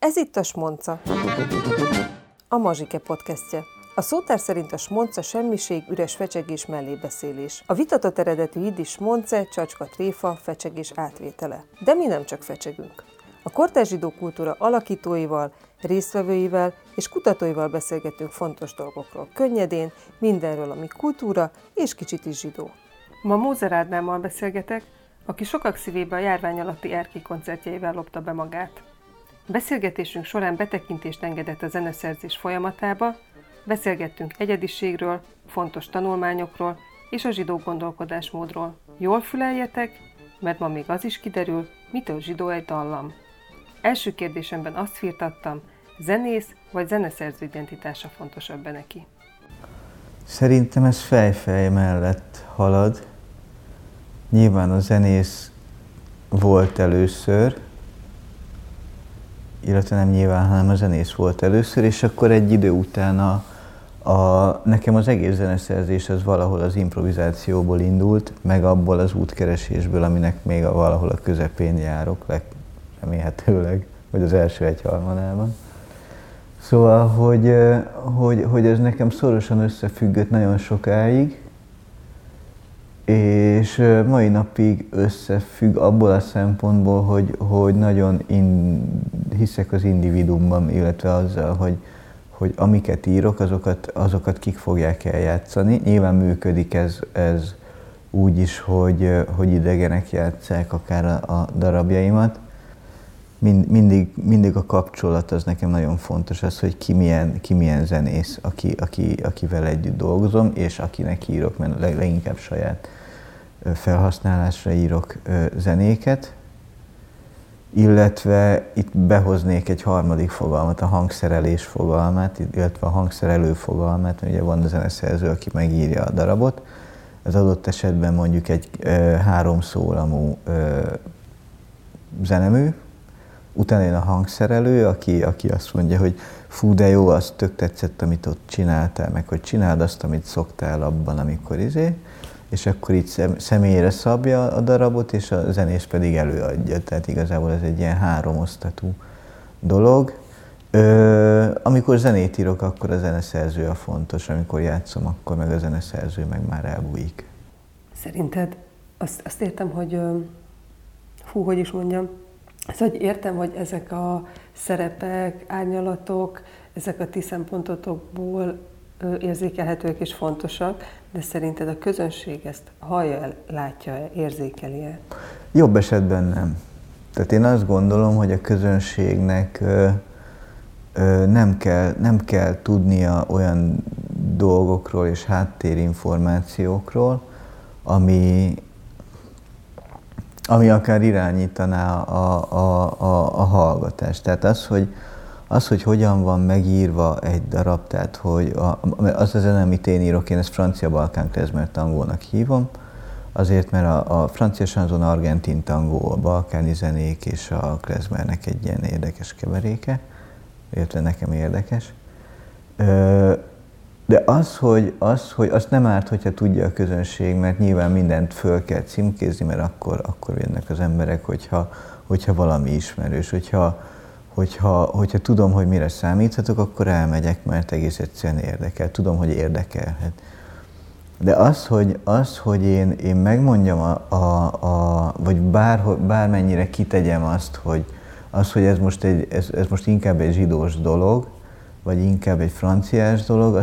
Ez itt a Smonca, a Mazsike podcastje. A szótár szerint a smonca semmiség, üres fecsegés, mellébeszélés. A vitatott eredetű jiddis smonce, csacska, tréfa, fecsegés átvétele. De mi nem csak fecsegünk. A kortárs zsidó kultúra alakítóival, résztvevőivel és kutatóival beszélgetünk fontos dolgokról könnyedén, mindenről, ami kultúra és kicsit is zsidó. Ma Mózer Ádámmal beszélgetek, aki sokak szívébe a járvány alatti erki koncertjeivel lopta be magát. Beszélgetésünk során betekintést engedett a zeneszerzés folyamatába, beszélgettünk egyediségről, fontos tanulmányokról és a zsidó gondolkodásmódról. Jól füleljetek, mert ma még az is kiderül, mitől zsidó egy dallam. Első kérdésemben azt firtattam, zenész vagy zeneszerző identitása fontosabb neki? Szerintem ez fej-fej mellett halad. Nyilván a zenész volt először, illetve nem nyilván, hanem a zenész volt először, és akkor egy idő után nekem az egész zeneszerzés az valahol az improvizációból indult, meg abból az útkeresésből, aminek még valahol a közepén járok, remélhetőleg, vagy az első egyharmadában. Szóval, hogy ez nekem szorosan összefüggött nagyon sokáig, és mai napig összefügg abból a szempontból, hogy nagyon hiszek az individuumban, illetve azzal, hogy amiket írok, azokat kik fogják eljátszani. Nyilván működik ez úgy is, hogy idegenek játsszák akár a darabjaimat. Mindig a kapcsolat az nekem nagyon fontos, az, hogy ki milyen zenész, akivel együtt dolgozom, és akinek írok, mert leginkább saját felhasználásra írok zenéket, illetve itt behoznék egy harmadik fogalmat, a hangszerelés fogalmát, illetve a hangszerelő fogalmát, mert ugye van a zeneszerző, aki megírja a darabot. Ez adott esetben mondjuk egy háromszólamú zenemű, utána jön a hangszerelő, aki azt mondja, hogy fú, de jó, az tök tetszett, amit ott csináltál, meg hogy csináld azt, amit szoktál abban, amikor és akkor itt személyre szabja a darabot, és a zenész pedig előadja. Tehát igazából ez egy ilyen háromosztatú dolog. Amikor zenét írok, akkor a zeneszerző a fontos, amikor játszom, akkor meg a zeneszerző meg már elbújik. Szerinted azt értem, hogy értem, hogy ezek a szerepek, árnyalatok, ezek a ti szempontotokból érzékelhetőek és fontosak, de szerinted a közönség ezt hallja-e, látja-e, érzékeli-e? Jobb esetben nem. Tehát én azt gondolom, hogy a közönségnek nem kell tudnia olyan dolgokról és háttérinformációkról, ami akár irányítaná a hallgatást. Tehát az, hogy hogyan van megírva egy darab, tehát hogy az a zene, amit én írok, én ezt francia-balkán klezmer tangónak hívom, azért, mert a francia sanzon, argentin tangó, a balkáni zenék és a klezmernek egy ilyen érdekes keveréke, illetve nekem érdekes. De az, hogy azt nem árt, hogyha tudja a közönség, mert nyilván mindent föl kell címkézni, mert akkor jönnek az emberek, hogyha valami ismerős, hogyha tudom, hogy mire számíthatok, akkor elmegyek, mert egész egyszerűen érdekel. Tudom, hogy érdekelhet. De az, hogy én megmondjam, vagy bármennyire kitegyem azt, hogy ez most inkább egy zsidós dolog, vagy inkább egy franciás dolog,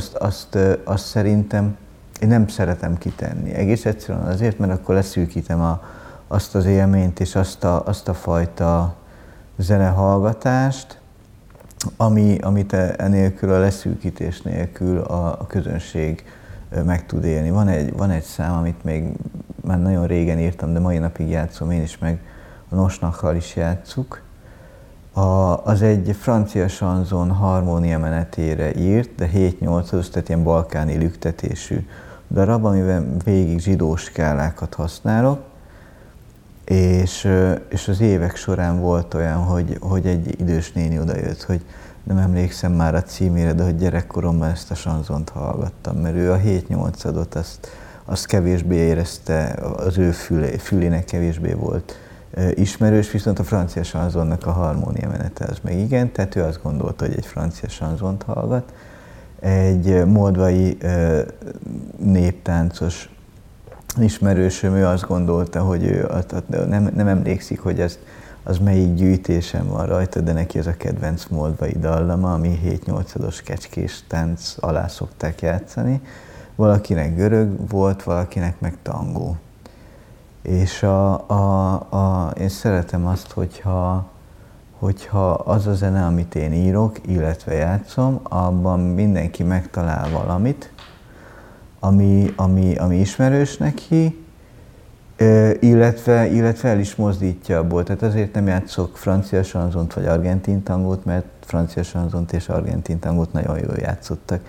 azt szerintem én nem szeretem kitenni. Egész egyszerűen azért, mert akkor leszűkítem azt az élményt és azt a fajta zenehallgatást, amit enélkül a leszűkítés nélkül a közönség meg tud élni. Van egy szám, amit még már nagyon régen írtam, de mai napig játszom én is, meg a Nosnakkal is játsszuk. Az egy francia sanzon harmónia menetére írt, de 7/8, tehát ilyen balkáni lüktetésű darab, amiben végig zsidó skálákat használok. És az évek során volt olyan, hogy egy idős néni odajött, hogy nem emlékszem már a címére, de hogy gyerekkoromban ezt a sanzont hallgattam, mert ő a 7/8-adot azt kevésbé érezte, az ő fülének kevésbé volt ismerős, viszont a francia sanzonnak a harmónia menete az meg igen, tehát ő azt gondolta, hogy egy francia sanzont hallgat. Egy moldvai néptáncos ismerősöm, ő azt gondolta, hogy ő nem emlékszik, hogy az melyik gyűjtésen van rajta, de neki ez a kedvenc moldvai dallama, ami 7-8-os kecskés tánc alá szokták játszani. Valakinek görög volt, valakinek meg tangó. És én szeretem azt, hogyha az a zene, amit én írok, illetve játszom, abban mindenki megtalál valamit, ami ismerős neki, illetve el is mozdítja abból. Tehát azért nem játszok francia sanzont vagy argentin tangót, mert francia sanzont és argentin tangót nagyon jól játszottak.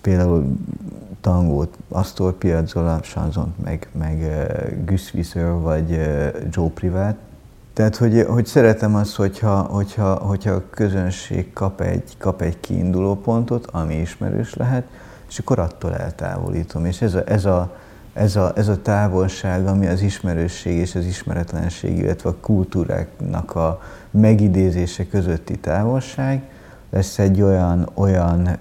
Például tangót Astor Piazzolla, sanzont, meg Gus Visser vagy Joe Privat. Tehát, hogy szeretem azt, hogyha a közönség kap egy kiinduló pontot, ami ismerős lehet, és akkor attól eltávolítom. És ez a távolság, ami az ismerősség és az ismeretlenség, illetve a kultúráknak a megidézése közötti távolság, lesz egy olyan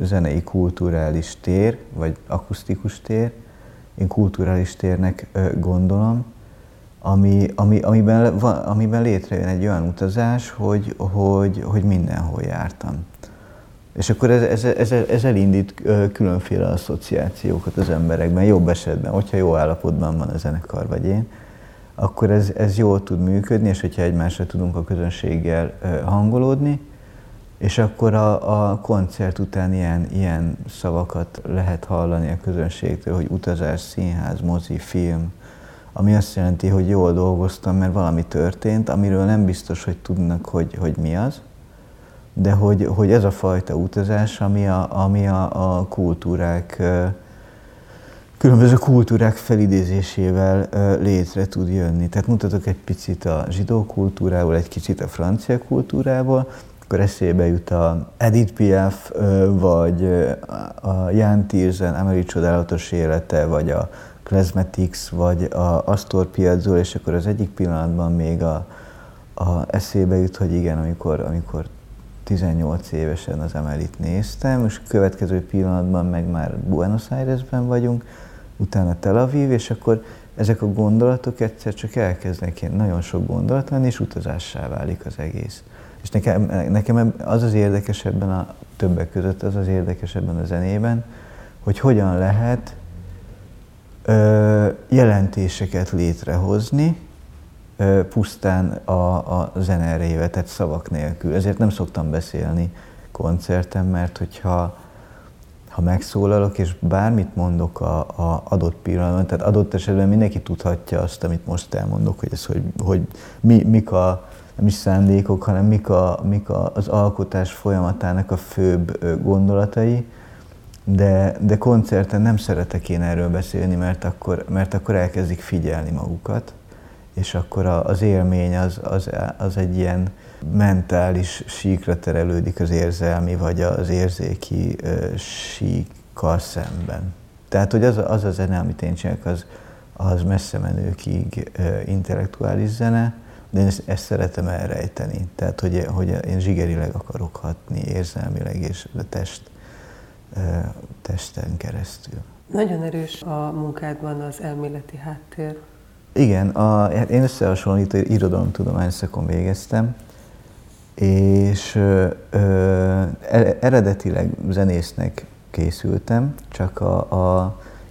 zenei kulturális tér, vagy akusztikus tér, én kulturális térnek gondolom, amiben létrejön egy olyan utazás, hogy mindenhol jártam. És akkor ez elindít különféle asszociációkat az emberekben, jobb esetben, hogyha jó állapotban van a zenekar vagy én, akkor ez jól tud működni, és hogyha egymásra tudunk a közönséggel hangolódni, és akkor a koncert után ilyen szavakat lehet hallani a közönségtől, hogy utazás, színház, mozi, film, ami azt jelenti, hogy jól dolgoztam, mert valami történt, amiről nem biztos, hogy tudnak, hogy mi az, de hogy ez a fajta utazás, ami a kultúrák, különböző kultúrák felidézésével létre tud jönni. Tehát mutatok egy picit a zsidó kultúrából, egy kicsit a francia kultúrából, akkor eszébe jut a Edith Piaf, vagy a Yann Tiersen, Amelie csodálatos élete, vagy a Klezmatics, vagy a Astor Piazzolla, és akkor az egyik pillanatban még eszébe jut, hogy igen, amikor 18 évesen az Amelie-t néztem, és a következő pillanatban meg már Buenos Airesben vagyunk, utána Tel Aviv, és akkor ezek a gondolatok egyszer csak elkezdenek ilyen nagyon sok gondolat lenni, és utazássá válik az egész. És nekem az érdekes ebben a többek között, az érdekes ebben a zenében, hogy hogyan lehet jelentéseket létrehozni pusztán a zene erejével, tehát szavak nélkül. Ezért nem szoktam beszélni koncerten, mert hogyha megszólalok és bármit mondok a adott pillanatban, tehát adott esetben mindenki tudhatja azt, amit most elmondok, hogy ez, hogy mik a nem is szándékok, hanem mik az alkotás folyamatának a főbb gondolatai, de koncerten nem szeretek én erről beszélni, mert akkor elkezdik figyelni magukat, és akkor az élmény az egy ilyen mentális síkra terelődik az érzelmi vagy az érzéki síkkal szemben. Tehát, hogy az a zene, amit én csinálok, az messze menőkig intellektuális zene, de én ezt szeretem elrejteni. Tehát, hogy én zsigerileg akarok hatni, érzelmileg és a testen keresztül. Nagyon erős a munkádban az elméleti háttér. Igen, hát én összehasonlító irodalomtudomány szakon végeztem, és eredetileg zenésznek készültem, csak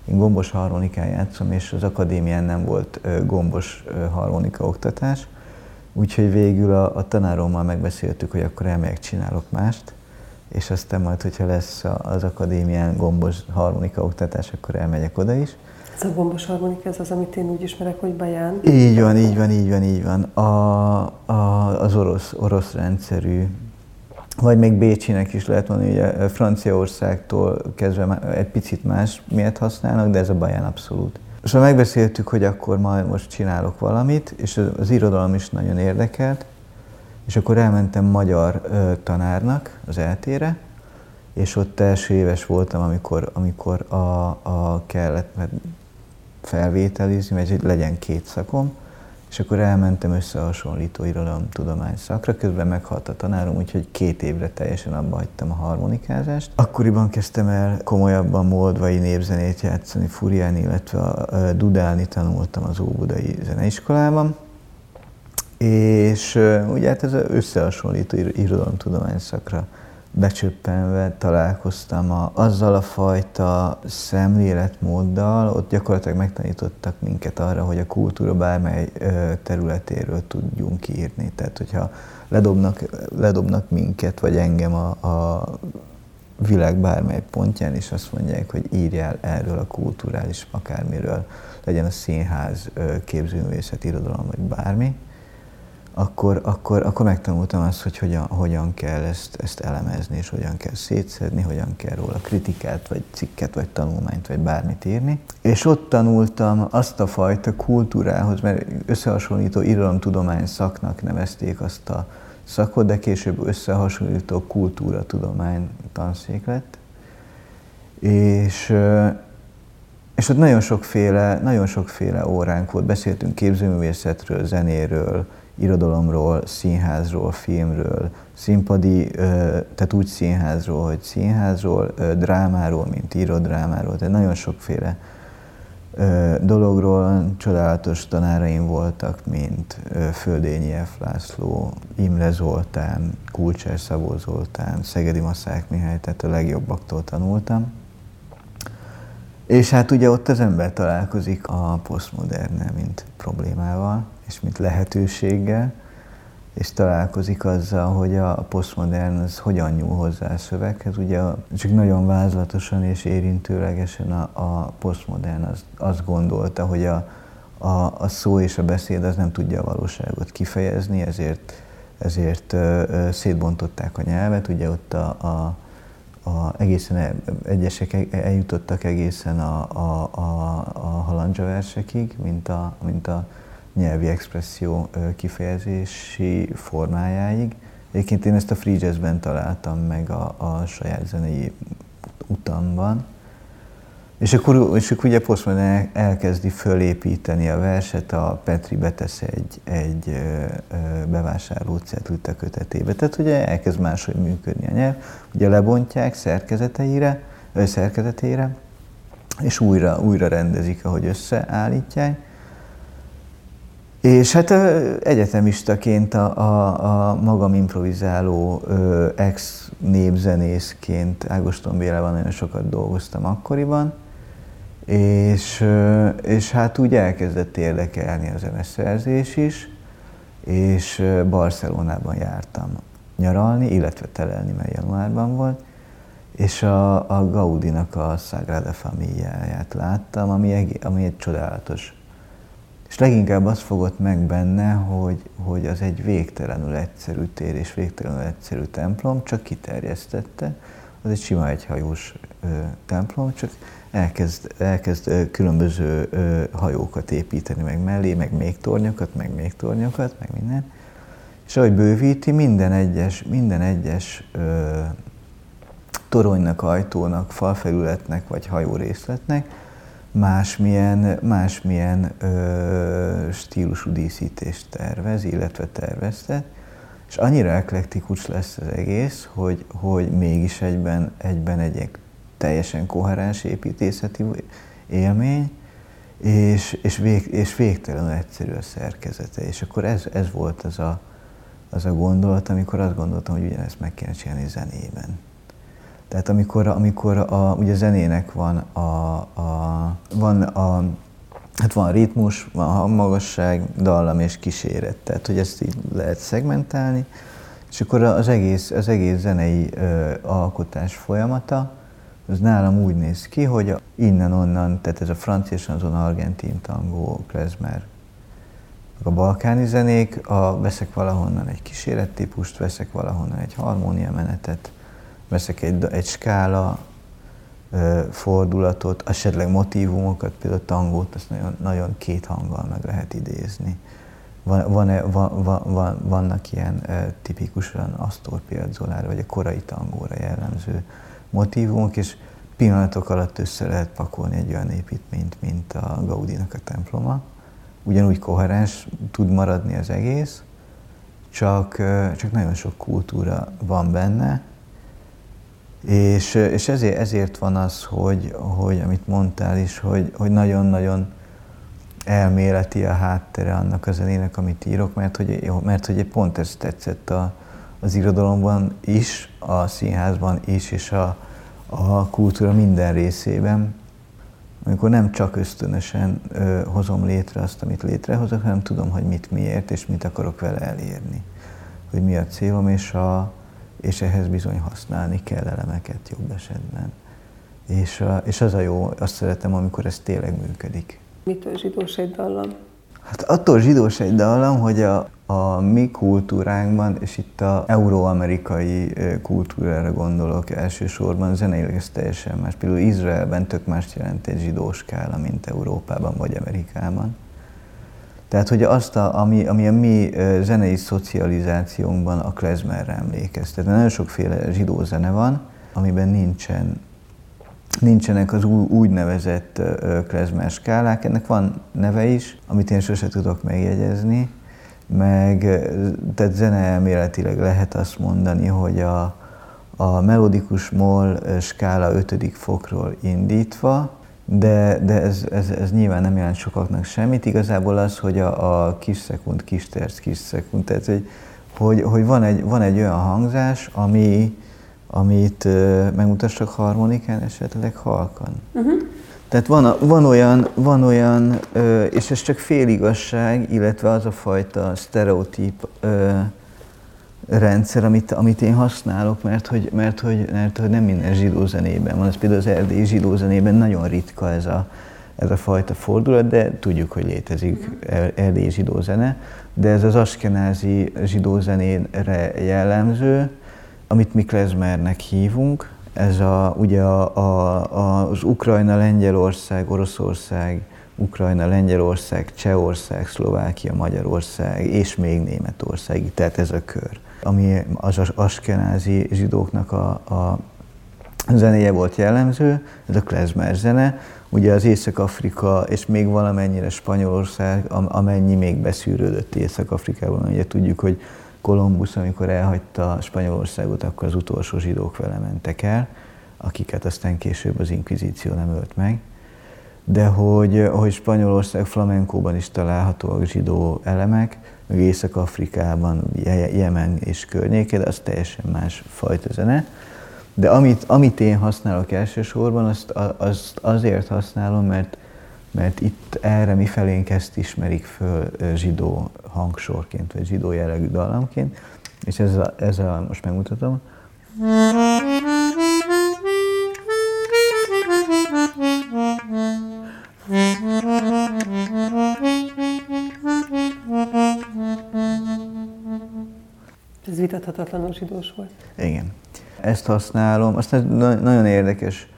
én gombos harmonikán játszom, és az akadémián nem volt gombos harmonika oktatás, úgyhogy végül a tanárommal megbeszéltük, hogy akkor elmegyek, csinálok mást, és aztán majd, hogyha lesz az akadémián gombos harmonika oktatás, akkor elmegyek oda is. Ez a gombos harmonika, ez az, amit én úgy ismerek, hogy Bayan? Így van. Az orosz rendszerű, vagy még Bécsinek is lehet mondani, ugye Franciaországtól kezdve egy picit más miért használnak, de ez a Bayan abszolút. Szóval megbeszéltük, hogy akkor majd most csinálok valamit, és az irodalom is nagyon érdekelt, és akkor elmentem magyar tanárnak az ELTE-re, és ott első éves voltam, amikor kellett felvételizni, vagy legyen két szakom, És akkor elmentem összehasonlító irodalomtudomány szakra, közben meghalt a tanárom, úgyhogy 2 évre teljesen abba hagytam a harmonikázást. Akkoriban kezdtem el komolyabban moldvai népzenét játszani, furján, illetve dudálni tanultam az Óbudai Zeneiskolában. És ugye hát ez az összehasonlító irodalomtudomány szakra becsöppenve találkoztam azzal a fajta szemléletmóddal, ott gyakorlatilag megtanítottak minket arra, hogy a kultúra bármely területéről tudjunk írni. Tehát, hogyha ledobnak minket, vagy engem a világ bármely pontján, és azt mondják, hogy írjál erről a kulturális akármiről, legyen a színház, képzőművészet, irodalom, vagy bármi, akkor megtanultam azt, hogy hogyan kell ezt elemezni, és hogyan kell szétszedni, hogyan kell róla kritikát, vagy cikket, vagy tanulmányt, vagy bármit írni. És ott tanultam azt a fajta kultúrához, mert összehasonlító irodalomtudomány szaknak nevezték azt a szakot, de később összehasonlító kultúratudomány tanszék lett. És ott nagyon sokféle óránk volt, beszéltünk képzőművészetről, zenéről, irodalomról, színházról, filmről, színházról, drámáról, mint irodrámáról, tehát nagyon sokféle dologról. Csodálatos tanáraim voltak, mint Földényi F. László, Imre Zoltán, Kulcsár Szabó Zoltán, Szegedi Maszák Mihály, tehát a legjobbaktól tanultam. És hát ugye ott az ember találkozik a posztmodernnel, mint problémával, és mint lehetőséggel, és találkozik azzal, hogy a posztmodern az hogyan nyúl hozzá a szöveghez. Ugye csak nagyon vázlatosan és érintőlegesen a posztmodern azt gondolta, hogy a szó és a beszéd az nem tudja a valóságot kifejezni, ezért szétbontották a nyelvet. Ugye ott egyesek eljutottak egészen a halandzsaversekig, mint a nyelvi expresszió kifejezési formájáig. Egyébként én ezt a free jazzben találtam meg a saját zenei utamban. És akkor ugye posztmodern elkezdi fölépíteni a verset, a Petri betesz egy bevásárló cetlit kötetébe. Tehát ugye elkezd máshogy működni a nyelv, ugye lebontják szerkezetére, és újra rendezik, ahogy összeállítják. És hát egyetemistaként a magam improvizáló ex-népzenészként Ágoston Bélában nagyon sokat dolgoztam akkoriban, és hát úgy elkezdett érdekelni a zeneszerzés is, és Barcelonában jártam nyaralni, illetve telelni, mert januárban volt, és a Gaudínak a Sagrada Familiáját láttam, ami egy csodálatos. És leginkább az fogott meg benne, hogy az egy végtelenül egyszerű tér és végtelenül egyszerű templom, csak kiterjesztette. Az egy sima egyhajós templom, csak elkezd különböző hajókat építeni meg mellé, meg még tornyokat, meg minden. És ahogy bővíti, minden egyes toronynak, ajtónak, falfelületnek vagy hajórészletnek másmilyen stílusú díszítést tervez, illetve terveztet, és annyira eklektikus lesz az egész, hogy mégis egyben egy teljesen koherens építészeti élmény, és végtelenül egyszerű a szerkezete. És akkor ez volt az a gondolat, amikor azt gondoltam, hogy ugyanezt meg kéne csinálni zenében. Tehát amikor ugye zenének van ritmus, van hangmagasság, dallam és kíséret, tehát hogy ezt így lehet szegmentálni, és akkor az egész zenei alkotás folyamata, az nálam úgy néz ki, hogy innen-onnan, tehát ez a francia sanzon, argentin tangó, klezmer, a balkáni zenék, veszek valahonnan egy kísérettípust, veszek valahonnan egy harmóniamenetet, veszek egy skála fordulatot, esetleg motívumokat, például a tangót, azt nagyon két hanggal meg lehet idézni. Vannak ilyen tipikusan Astor Piazzollára vagy a korai tangóra jellemző motívumok, és pillanatok alatt össze lehet pakolni egy olyan építményt, mint a Gaudínak a temploma, ugyanúgy koherens tud maradni az egész, csak nagyon sok kultúra van benne, és ezért van az, hogy amit mondtál is, hogy nagyon-nagyon elméleti a háttere annak a zenének, amit írok, mert hogy pont ez tetszett az irodalomban is, a színházban is, és a kultúra minden részében, amikor nem csak ösztönösen hozom létre azt, amit létrehozok, hanem tudom, hogy mit miért, és mit akarok vele elérni, hogy mi a célom, és ehhez bizony használni kell elemeket jobb esetben. És az a jó, azt szeretem, amikor ez tényleg működik. Mitől zsidós egy dallam? Hát attól zsidós egy dallam, hogy a mi kultúránkban, és itt az euróamerikai kultúrára gondolok elsősorban, zeneileg ez teljesen más. Például Izraelben tök mást jelent egy zsidó skála, mint Európában vagy Amerikában. Tehát, hogy azt, ami a mi zenei szocializációnkban a klezmerre emlékeztet. Nagyon sokféle zsidó zene van, amiben nincsenek az úgynevezett klezmer skálák. Ennek van neve is, amit én sose tudok megjegyezni. Tehát zeneelméletileg lehet azt mondani, hogy a melodikus moll skála 5. fokról indítva, de ez nyilván nem jelent sokaknak semmit. Igazából az, hogy a kis szekund, kis terc, kis szekund, tehát hogy van egy olyan hangzás, amit megmutassak harmonikán, esetleg halkan. Uh-huh. Tehát van olyan és ez csak féligazság, illetve az a fajta sztereotíp rendszer, amit én használok, mert hogy nem minden zsidó zenében van. Ez például az erdélyi zsidó zenében nagyon ritka ez a fajta fordulat, de tudjuk, hogy létezik erdélyi zsidó zene, de ez az askenázi zsidó zenére jellemző, amit mi klezmernek hívunk. Ez az Ukrajna, Lengyelország, Oroszország, Ukrajna, Lengyelország, Csehország, Szlovákia, Magyarország és még Németország, tehát ez a kör, ami az askenázi zsidóknak a zenéje volt jellemző, ez a klezmer zene. Ugye az Észak-Afrika és még valamennyire Spanyolország, amennyi még beszűrődött Észak-Afrikában, ugye tudjuk, hogy Kolumbusz, amikor elhagyta Spanyolországot, akkor az utolsó zsidók vele mentek el, akiket aztán később az inkvizíció nem ölt meg. De hogy Spanyolország flamenkóban is találhatóak zsidó elemek, meg Észak-Afrikában, Jemen és környéke, de az teljesen más fajta zene. De amit én használok elsősorban, azt azért használom, mert itt erre mifelénk ezt ismerik föl zsidó hangsorként, vagy zsidó jellegű dallamként, és ezzel most megmutatom. Ez vitathatatlanul zsidós volt. Igen. Ezt használom, aztán nagyon érdekes,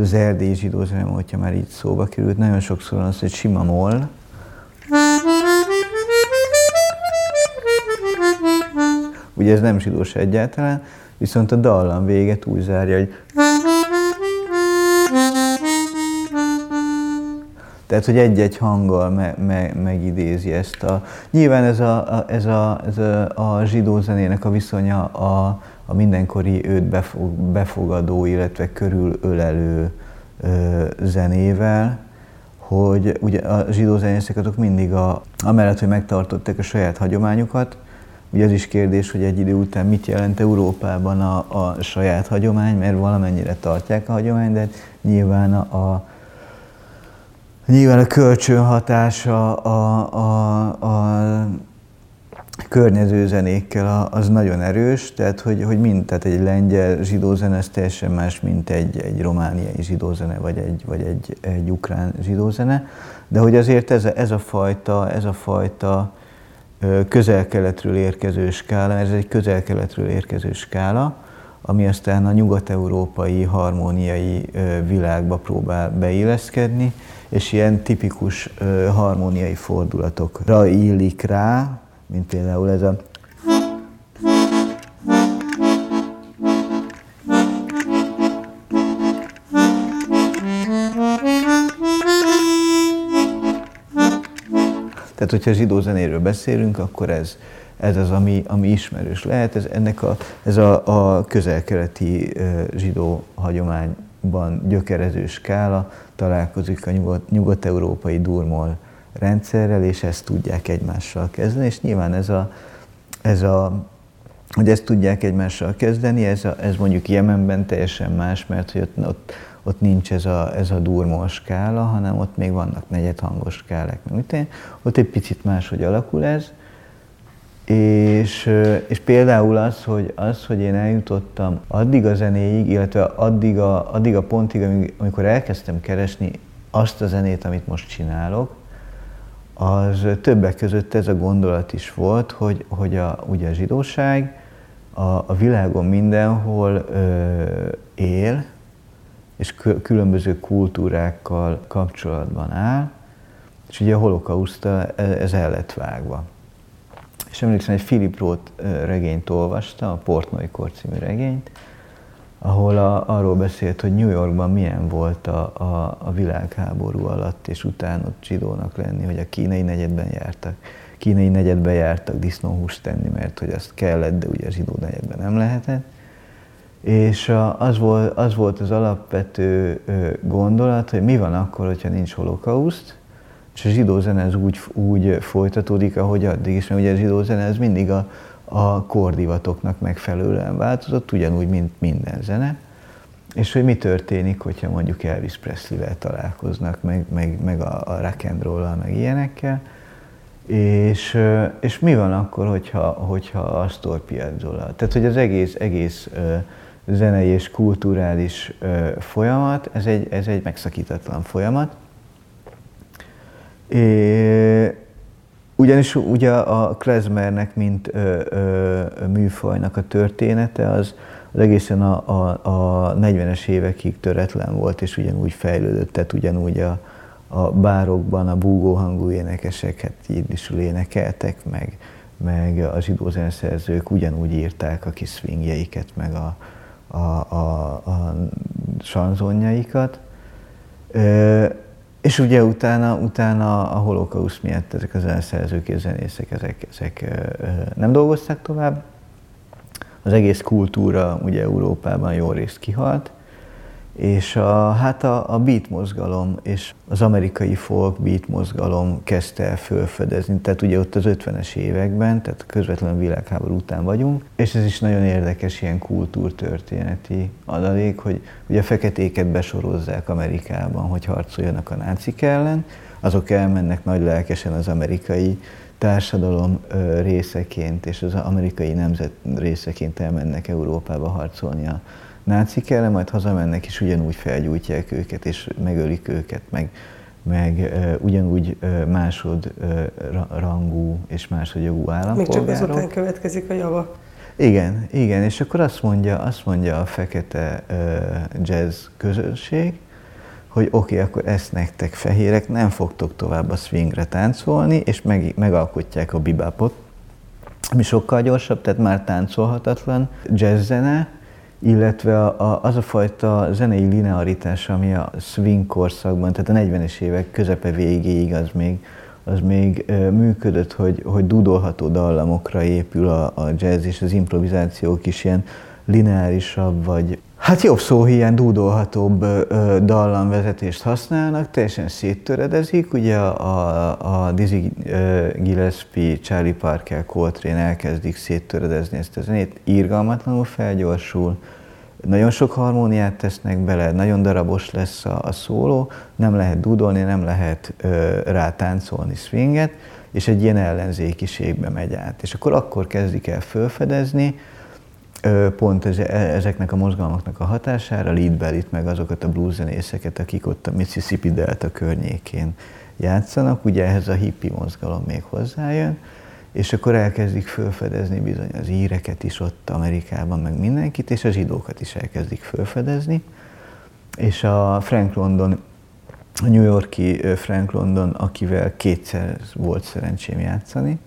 az erdélyi zsidó zene, hogyha már így szóba került, nagyon sokszor van az, hogy sima moll. Ugye ez nem zsidós egyáltalán, viszont a dallam véget úgy zárja, hogy... Tehát, hogy egy-egy hanggal megidézi ezt a... Nyilván ez a zsidó zenének a viszonya a mindenkori őt befogadó, illetve körülölelő zenével, hogy ugye a zsidó zenészek azok mindig amellett, hogy megtartották a saját hagyományukat, ugye az is kérdés, hogy egy idő után mit jelent Európában a saját hagyomány, mert valamennyire tartják a hagyományt, de nyilván a kölcsönhatása a környező zenékkel az nagyon erős, tehát hogy mind, tehát egy lengyel zsidó zene az teljesen más, mint egy romániai zsidó zene, vagy egy ukrán zsidó zene, de hogy azért ez a fajta közel-keletről érkező skála, ez egy közel-keletről érkező skála, ami aztán a nyugat-európai harmóniai világba próbál beilleszkedni, és ilyen tipikus harmóniai fordulatokra illik rá, mint például ez a... Tehát, hogyha zsidó zenéről beszélünk, akkor ez az, ami ismerős lehet. Ez a közel-keleti zsidó hagyományban gyökerező skála találkozik a nyugat-európai durmol rendszerrel, és ezt tudják egymással kezdeni, és nyilván hogy ezt tudják egymással kezdeni, ez mondjuk Jemenben teljesen más, mert hogy ott nincs ez a durmol skála, hanem ott még vannak negyedhangos skálák. Ott egy picit máshogy alakul ez, és például az, hogy én eljutottam addig a zenéig, illetve addig a pontig, amikor elkezdtem keresni azt a zenét, amit most csinálok, az többek között ez a gondolat is volt, hogy a zsidóság a világon mindenhol él, és különböző kultúrákkal kapcsolatban áll, és ugye a holokauszttal ez el lett vágva. És emlékszem, egy Philip Roth regényt olvastam, a Portnoy-kor című regényt, ahol arról beszélt, hogy New Yorkban milyen volt a világháború alatt és utána ott zsidónak lenni, hogy a kínai negyedben jártak disznóhúst tenni, mert hogy azt kellett, de ugye a zsidó negyedben nem lehetett. És az volt az alapvető gondolat, hogy mi van akkor, hogyha nincs holokauszt, és a zsidó zene az úgy folytatódik, ahogy addig is, mert ugye a zsidó zene az mindig a kordivatoknak megfelelően változott, ugyanúgy, mint minden zene. És hogy mi történik, hogyha mondjuk Elvis Presley-vel találkoznak, meg a rock and roll-al, meg ilyenekkel. És mi van akkor, hogyha Astor Piazzolla. Tehát, hogy az egész zenei és kulturális folyamat, ez egy megszakítatlan folyamat. Ugyanis ugye a klezmernek, mint műfajnak a története, az egészen a 40-es évekig töretlen volt, és ugyanúgy fejlődött, tehát ugyanúgy a bárokban a búgóhangú énekeseket jiddisül énekeltek, meg a zsidó zeneszerzők ugyanúgy írták a kis swingjeiket, meg a sanzonjaikat. És ugye utána a holokauszt miatt ezek a zeneszerzők és zenészek ezek nem dolgozták tovább. Az egész kultúra ugye Európában jó részt kihalt, és a beat mozgalom és az amerikai folk beat mozgalom kezdte el felfedezni. Tehát ugye ott az 50-es években, tehát közvetlenül világháború után vagyunk, és ez is nagyon érdekes ilyen kultúrtörténeti adalék, hogy ugye a feketéket besorozzák Amerikában, hogy harcoljanak a nácik ellen, azok elmennek nagy lelkesen az amerikai társadalom részeként és az amerikai nemzet részeként elmennek Európába harcolni a nácik ellen, majd hazamennek és ugyanúgy felgyújtják őket és megölik őket, meg ugyanúgy másodrangú és másodjogú állampolgárok. Még csak azután következik a java. Igen, és akkor azt mondja a fekete jazz közönség, hogy oké, akkor ezt nektek fehérek, nem fogtok tovább a swingre táncolni, és megalkotják a bebopot, ami sokkal gyorsabb, tehát már táncolhatatlan jazz zene, illetve az a fajta zenei linearitás, ami a swing korszakban, tehát a 40-es évek közepe végéig az még működött, hogy dúdolható dallamokra épül a jazz, és az improvizációk is ilyen lineárisabb, vagy hát jobb szó, ilyen dúdolhatóbb dallamvezetést használnak, teljesen széttöredezik. Ugye a Dizzy Gillespie, Charlie Parker, Coltrane elkezdik széttöredezni ezt a zenét, irgalmatlanul felgyorsul, nagyon sok harmóniát tesznek bele, nagyon darabos lesz a szóló, nem lehet dúdolni, nem lehet rátáncolni swinget, és egy ilyen ellenzékiségbe megy át. És akkor kezdik el felfedezni, pont ezeknek a mozgalmaknak a hatására lead bellit meg azokat a blues zenészeket, akik ott a Mississippi Delta környékén játszanak, ugye ehhez a hippie mozgalom még hozzájön, és akkor elkezdik felfedezni bizony az íreket is ott Amerikában, meg mindenkit, és a zsidókat is elkezdik felfedezni. És a Frank London, a New Yorki Frank London, akivel kétszer volt szerencsém játszani,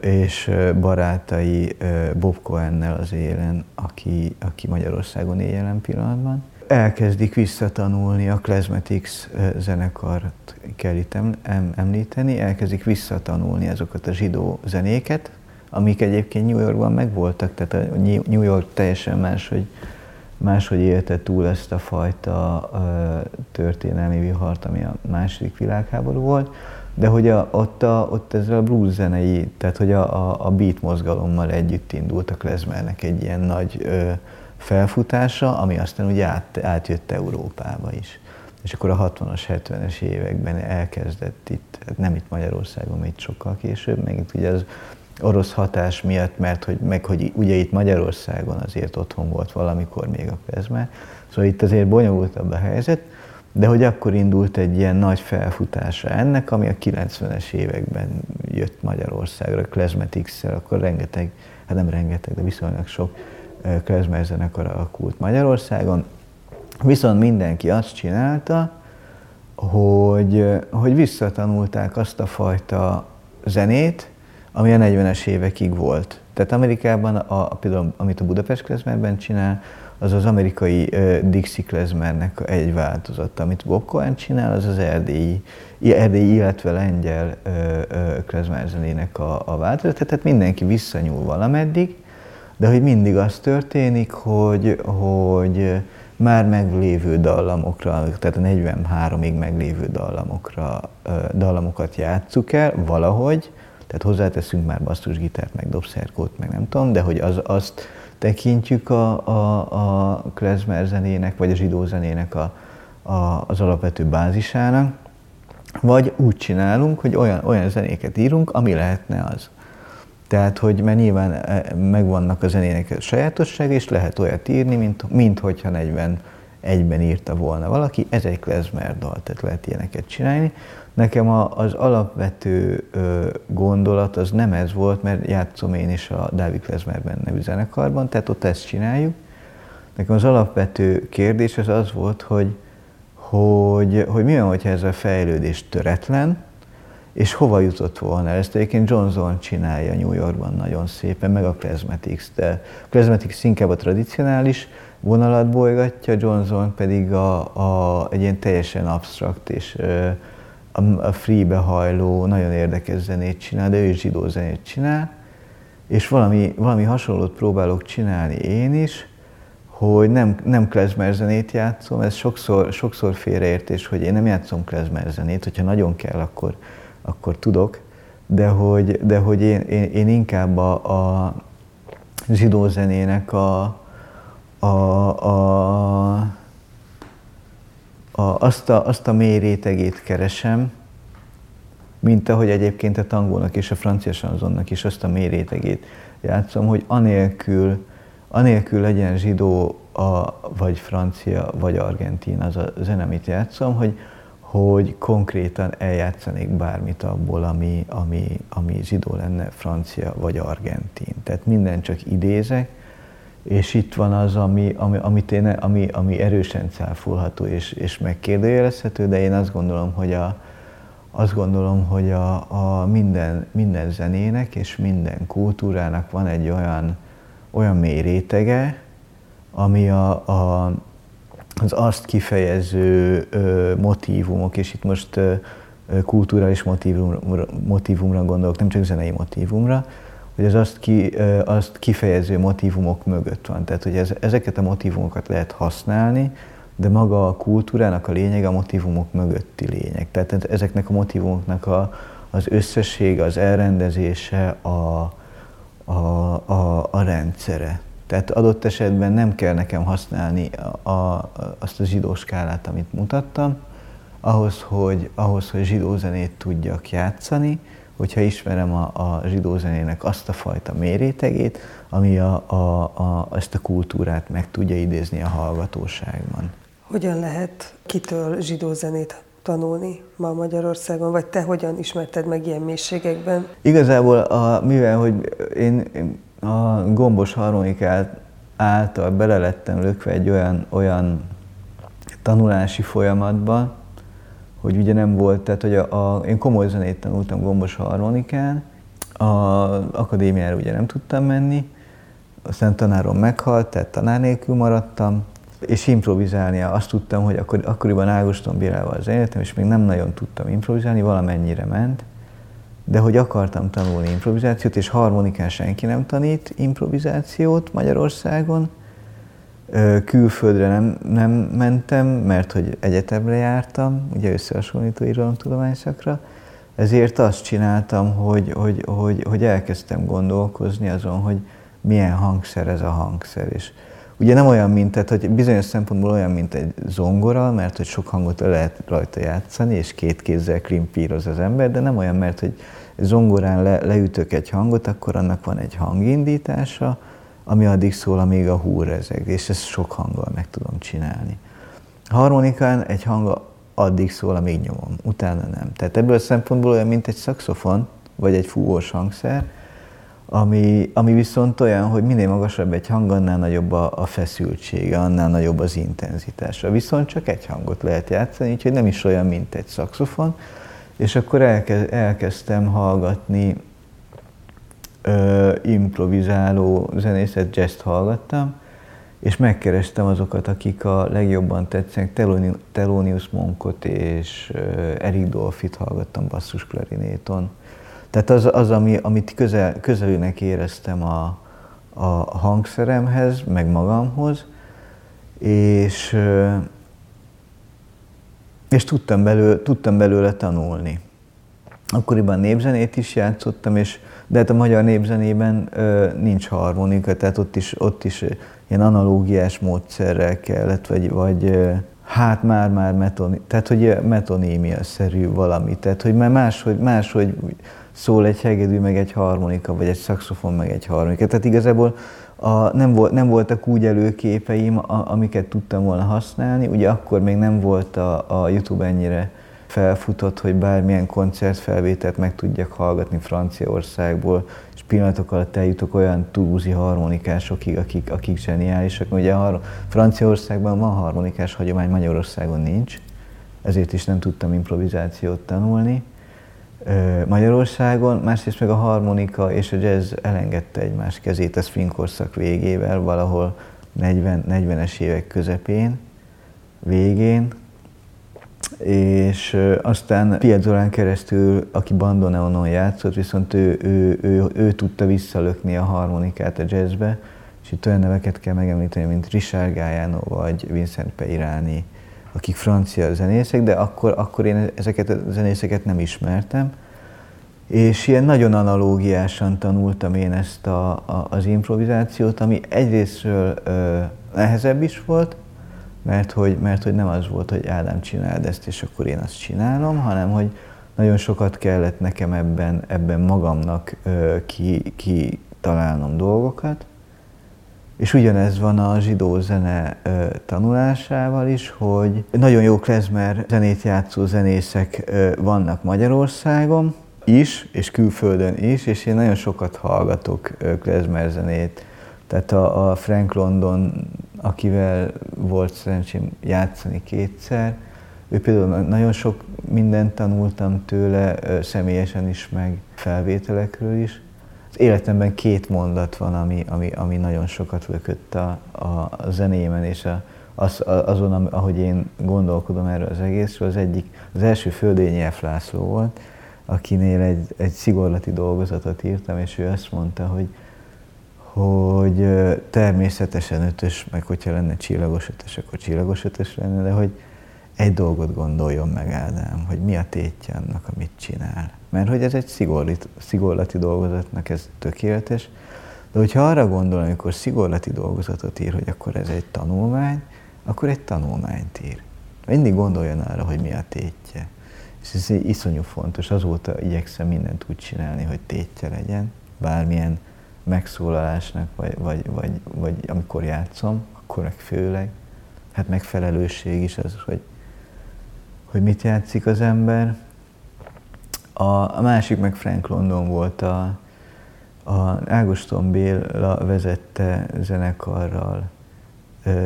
és barátai Bob Cohennel az élen, aki Magyarországon él jelen pillanatban. elkezdik visszatanulni, a Klezmatics zenekart kell itt említeni, elkezdik visszatanulni azokat a zsidó zenéket, amik egyébként New Yorkban megvoltak, tehát a New York teljesen máshogy élte túl ezt a fajta történelmi vihart, ami a második világháború volt, de hogy ott ezzel a blues zenei, tehát hogy a beat mozgalommal együtt indult a klezmernek egy ilyen nagy felfutása, ami aztán ugye átjött Európába is. És akkor a 60-as, 70-es években elkezdett itt, nem itt Magyarországon, mert itt sokkal később, meg itt ugye az orosz hatás miatt, mert hogy ugye itt Magyarországon azért otthon volt valamikor még a klezmer, szóval itt azért bonyolultabb a helyzet, de hogy akkor indult egy ilyen nagy felfutása ennek, ami a 90-es években jött Magyarországra, Klezmatics-szel, akkor rengeteg, hát nem rengeteg, de viszonylag sok klezmer zenekar alakult Magyarországon. Viszont mindenki azt csinálta, hogy visszatanulták azt a fajta zenét, ami a 40-es évekig volt. Tehát Amerikában, például amit a Budapest klezmerben csinál, az az amerikai Dixie klezmernek egy változata. Amit Bob Cohen csinál, az az erdélyi illetve lengyel klezmerzenének a változata. Tehát mindenki visszanyúl valameddig, de hogy mindig az történik, hogy már meglévő dallamokra, tehát a 43-ig meglévő dallamokat játsszuk el valahogy, tehát hozzáteszünk már basszusgitárt, meg dobszerkót, meg nem tudom, de hogy azt tekintjük a klezmer zenének, vagy a zsidó zenének az alapvető bázisának, vagy úgy csinálunk, hogy olyan zenéket írunk, ami lehetne az. Tehát, hogy mert nyilván megvannak a zenének a sajátossága, és lehet olyat írni, mint hogyha 41-ben írta volna valaki, ez egy klezmer dal, tehát lehet ilyeneket csinálni. Nekem az alapvető gondolat az nem ez volt, mert játszom én is a Dávid Klezmerben nevű zenekarban, tehát ott ezt csináljuk. Nekem az alapvető kérdés az volt, hogy mi van, hogyha ez a fejlődés töretlen, és hova jutott volna. Ezt egyébként John Zorn csinálja New Yorkban nagyon szépen, meg a Klezmatics, de a Klezmatics inkább a tradicionális vonalat bolygatja, John Zorn pedig egy ilyen teljesen absztrakt és a free-be hajló, nagyon érdekes zenét csinál, de ő is zsidó zenét csinál, és valami hasonlót próbálok csinálni én is, hogy nem klezmer zenét játszom, ez sokszor félreértés, hogy én nem játszom klezmer zenét, hogyha nagyon kell, akkor tudok, de hogy én inkább a zsidó zenének azt a mély rétegét keresem, mint ahogy egyébként a tangónak és a francia sanzonnak is azt a mély rétegét játszom, hogy anélkül legyen zsidó, vagy francia, vagy argentin az a zene, amit játszom, hogy konkrétan eljátszanék bármit abból, ami zsidó lenne, francia vagy argentin. Tehát minden csak idézek, és itt van az, ami erősen cáfolható és megkérdőjelezhető, de én azt gondolom, hogy minden zenének és minden kultúrának van egy olyan mély rétege, ami az azt kifejező motívumok, és itt most kulturális motívumra gondolok, nem csak zenei motívumra, hogy az azt kifejező motívumok mögött van. Tehát, hogy ezeket a motívumokat lehet használni, de maga a kultúrának a lényeg a motivumok mögötti lényeg. Tehát ezeknek a motivumoknak az összessége, az elrendezése, a rendszere. Tehát adott esetben nem kell nekem használni azt a zsidó skálát, amit mutattam, ahhoz, hogy zsidó zenét tudjak játszani, hogyha ismerem a zsidó zenének azt a fajta mély rétegét, ami ezt a kultúrát meg tudja idézni a hallgatóságban. Hogyan lehet kitől zsidó zenét tanulni ma Magyarországon, vagy te hogyan ismerted meg ilyen mélységekben? Igazából, mivel hogy én a gombos harmonikát által bele lettem lökve egy olyan tanulási folyamatba, hogy ugye nem volt, tehát hogy én komoly zenét tanultam gombos harmonikán, akadémiára ugye nem tudtam menni, aztán tanárom meghalt, tehát tanár nélkül maradtam, és improvizálnia. Azt tudtam, hogy akkoriban Ágoston Bélával zenéltem, és még nem nagyon tudtam improvizálni, valamennyire ment, de hogy akartam tanulni improvizációt, és harmonikán senki nem tanít improvizációt Magyarországon. Külföldre nem mentem, mert hogy egyetemre jártam, ugye összehasonlító irodalomtudomány szakra, ezért azt csináltam, hogy elkezdtem gondolkozni azon, hogy milyen hangszer ez a hangszer. És ugye nem olyan, mint, tehát hogy bizonyos szempontból olyan, mint egy zongora, mert hogy sok hangot le lehet rajta játszani, és két kézzel krimpíroz az ember, de nem olyan, mert hogy zongorán leütök egy hangot, akkor annak van egy hangindítása, ami addig szól, amíg a hú rezeg, és ezt sok hanggal meg tudom csinálni. Harmonikán egy hang addig szól, amíg nyomom, utána nem. Tehát ebből a szempontból olyan, mint egy szaxofon, vagy egy fúvós hangszer, ami viszont olyan, hogy minél magasabb egy hang, annál nagyobb a feszültsége, annál nagyobb az intenzitása. Viszont csak egy hangot lehet játszani, úgyhogy nem is olyan, mint egy szaxofon. És akkor elkezdtem hallgatni improvizáló zenészet, jazzt hallgattam, és megkerestem azokat, akik a legjobban tetszenek. Thelonious Monkot és Eric Dolphyt hallgattam basszusklarinéton. Tehát az amit közelőnek éreztem a hangszeremhez, meg magamhoz, és tudtam belőle tanulni. Akkoriban népzenét is játszottam, de hát a magyar népzenében nincs harmonika, tehát ott is ilyen analógiás módszerrel kellett, vagy hát már metonímia-szerű valami, tehát hogy már máshogy szól egy hegedű, meg egy harmonika, vagy egy szaxofon, meg egy harmonika. Tehát igazából nem voltak úgy előképeim, amiket tudtam volna használni. Ugye akkor még nem volt a YouTube ennyire felfutott, hogy bármilyen koncertfelvételt meg tudjak hallgatni Franciaországból, és pillanatok alatt eljutok olyan toulouse-i harmonikásokig, akik zseniálisak. Ugye Franciaországban van harmonikás hagyomány, Magyarországon nincs, ezért is nem tudtam improvizációt tanulni Magyarországon. Másrészt meg a harmonika és a jazz elengedte egymás kezét, ez Frank korszak végével, valahol 40-es évek közepén, végén. És aztán Piazzollán keresztül, aki bandoneonon játszott, viszont ő tudta visszalökni a harmonikát a jazzbe, és itt olyan neveket kell megemlíteni, mint Richard Galliano vagy Vincent Peirani, akik francia zenészek, de akkor én ezeket a zenészeket nem ismertem. És ilyen nagyon analógiásan tanultam én ezt az improvizációt, ami egyrésztről nehezebb is volt, mert hogy nem az volt, hogy Ádám, csináld ezt, és akkor én azt csinálom, hanem hogy nagyon sokat kellett nekem ebben magamnak kitalálnom dolgokat. És ugyanez van a zsidó zene tanulásával is, hogy nagyon jó klezmer zenét játszó zenészek vannak Magyarországon is, és külföldön is, és én nagyon sokat hallgatok klezmer zenét. Tehát a Frank London, akivel volt szerencsém játszani kétszer, ő például nagyon sok mindent tanultam tőle, személyesen is, meg felvételekről is. Az életemben két mondat van, ami nagyon sokat lökött a zenémen, és azon, ahogy én gondolkodom erről az egészről. Az első Földényi F. László volt, akinél egy szigorlati dolgozatot írtam, és ő azt mondta, hogy természetesen ötös, meg hogyha lenne csillagos ötös, akkor csillagos ötös lenne, de hogy egy dolgot gondoljon meg Ádám, hogy mi a tétje annak, amit csinál. Mert hogy ez egy szigorlati dolgozatnak, ez tökéletes, de hogyha arra gondol, amikor szigorlati dolgozatot ír, hogy akkor ez egy tanulmány, akkor egy tanulmányt ír. Mindig gondoljon arra, hogy mi a tétje. És ez iszonyú fontos, azóta igyekszem mindent úgy csinálni, hogy tétje legyen, bármilyen megszólalásnak, vagy amikor játszom, akkor meg főleg. Hát megfelelősség is az, hogy mit játszik az ember. A másik meg Frank London volt, a Ágoston Béla vezette zenekarral.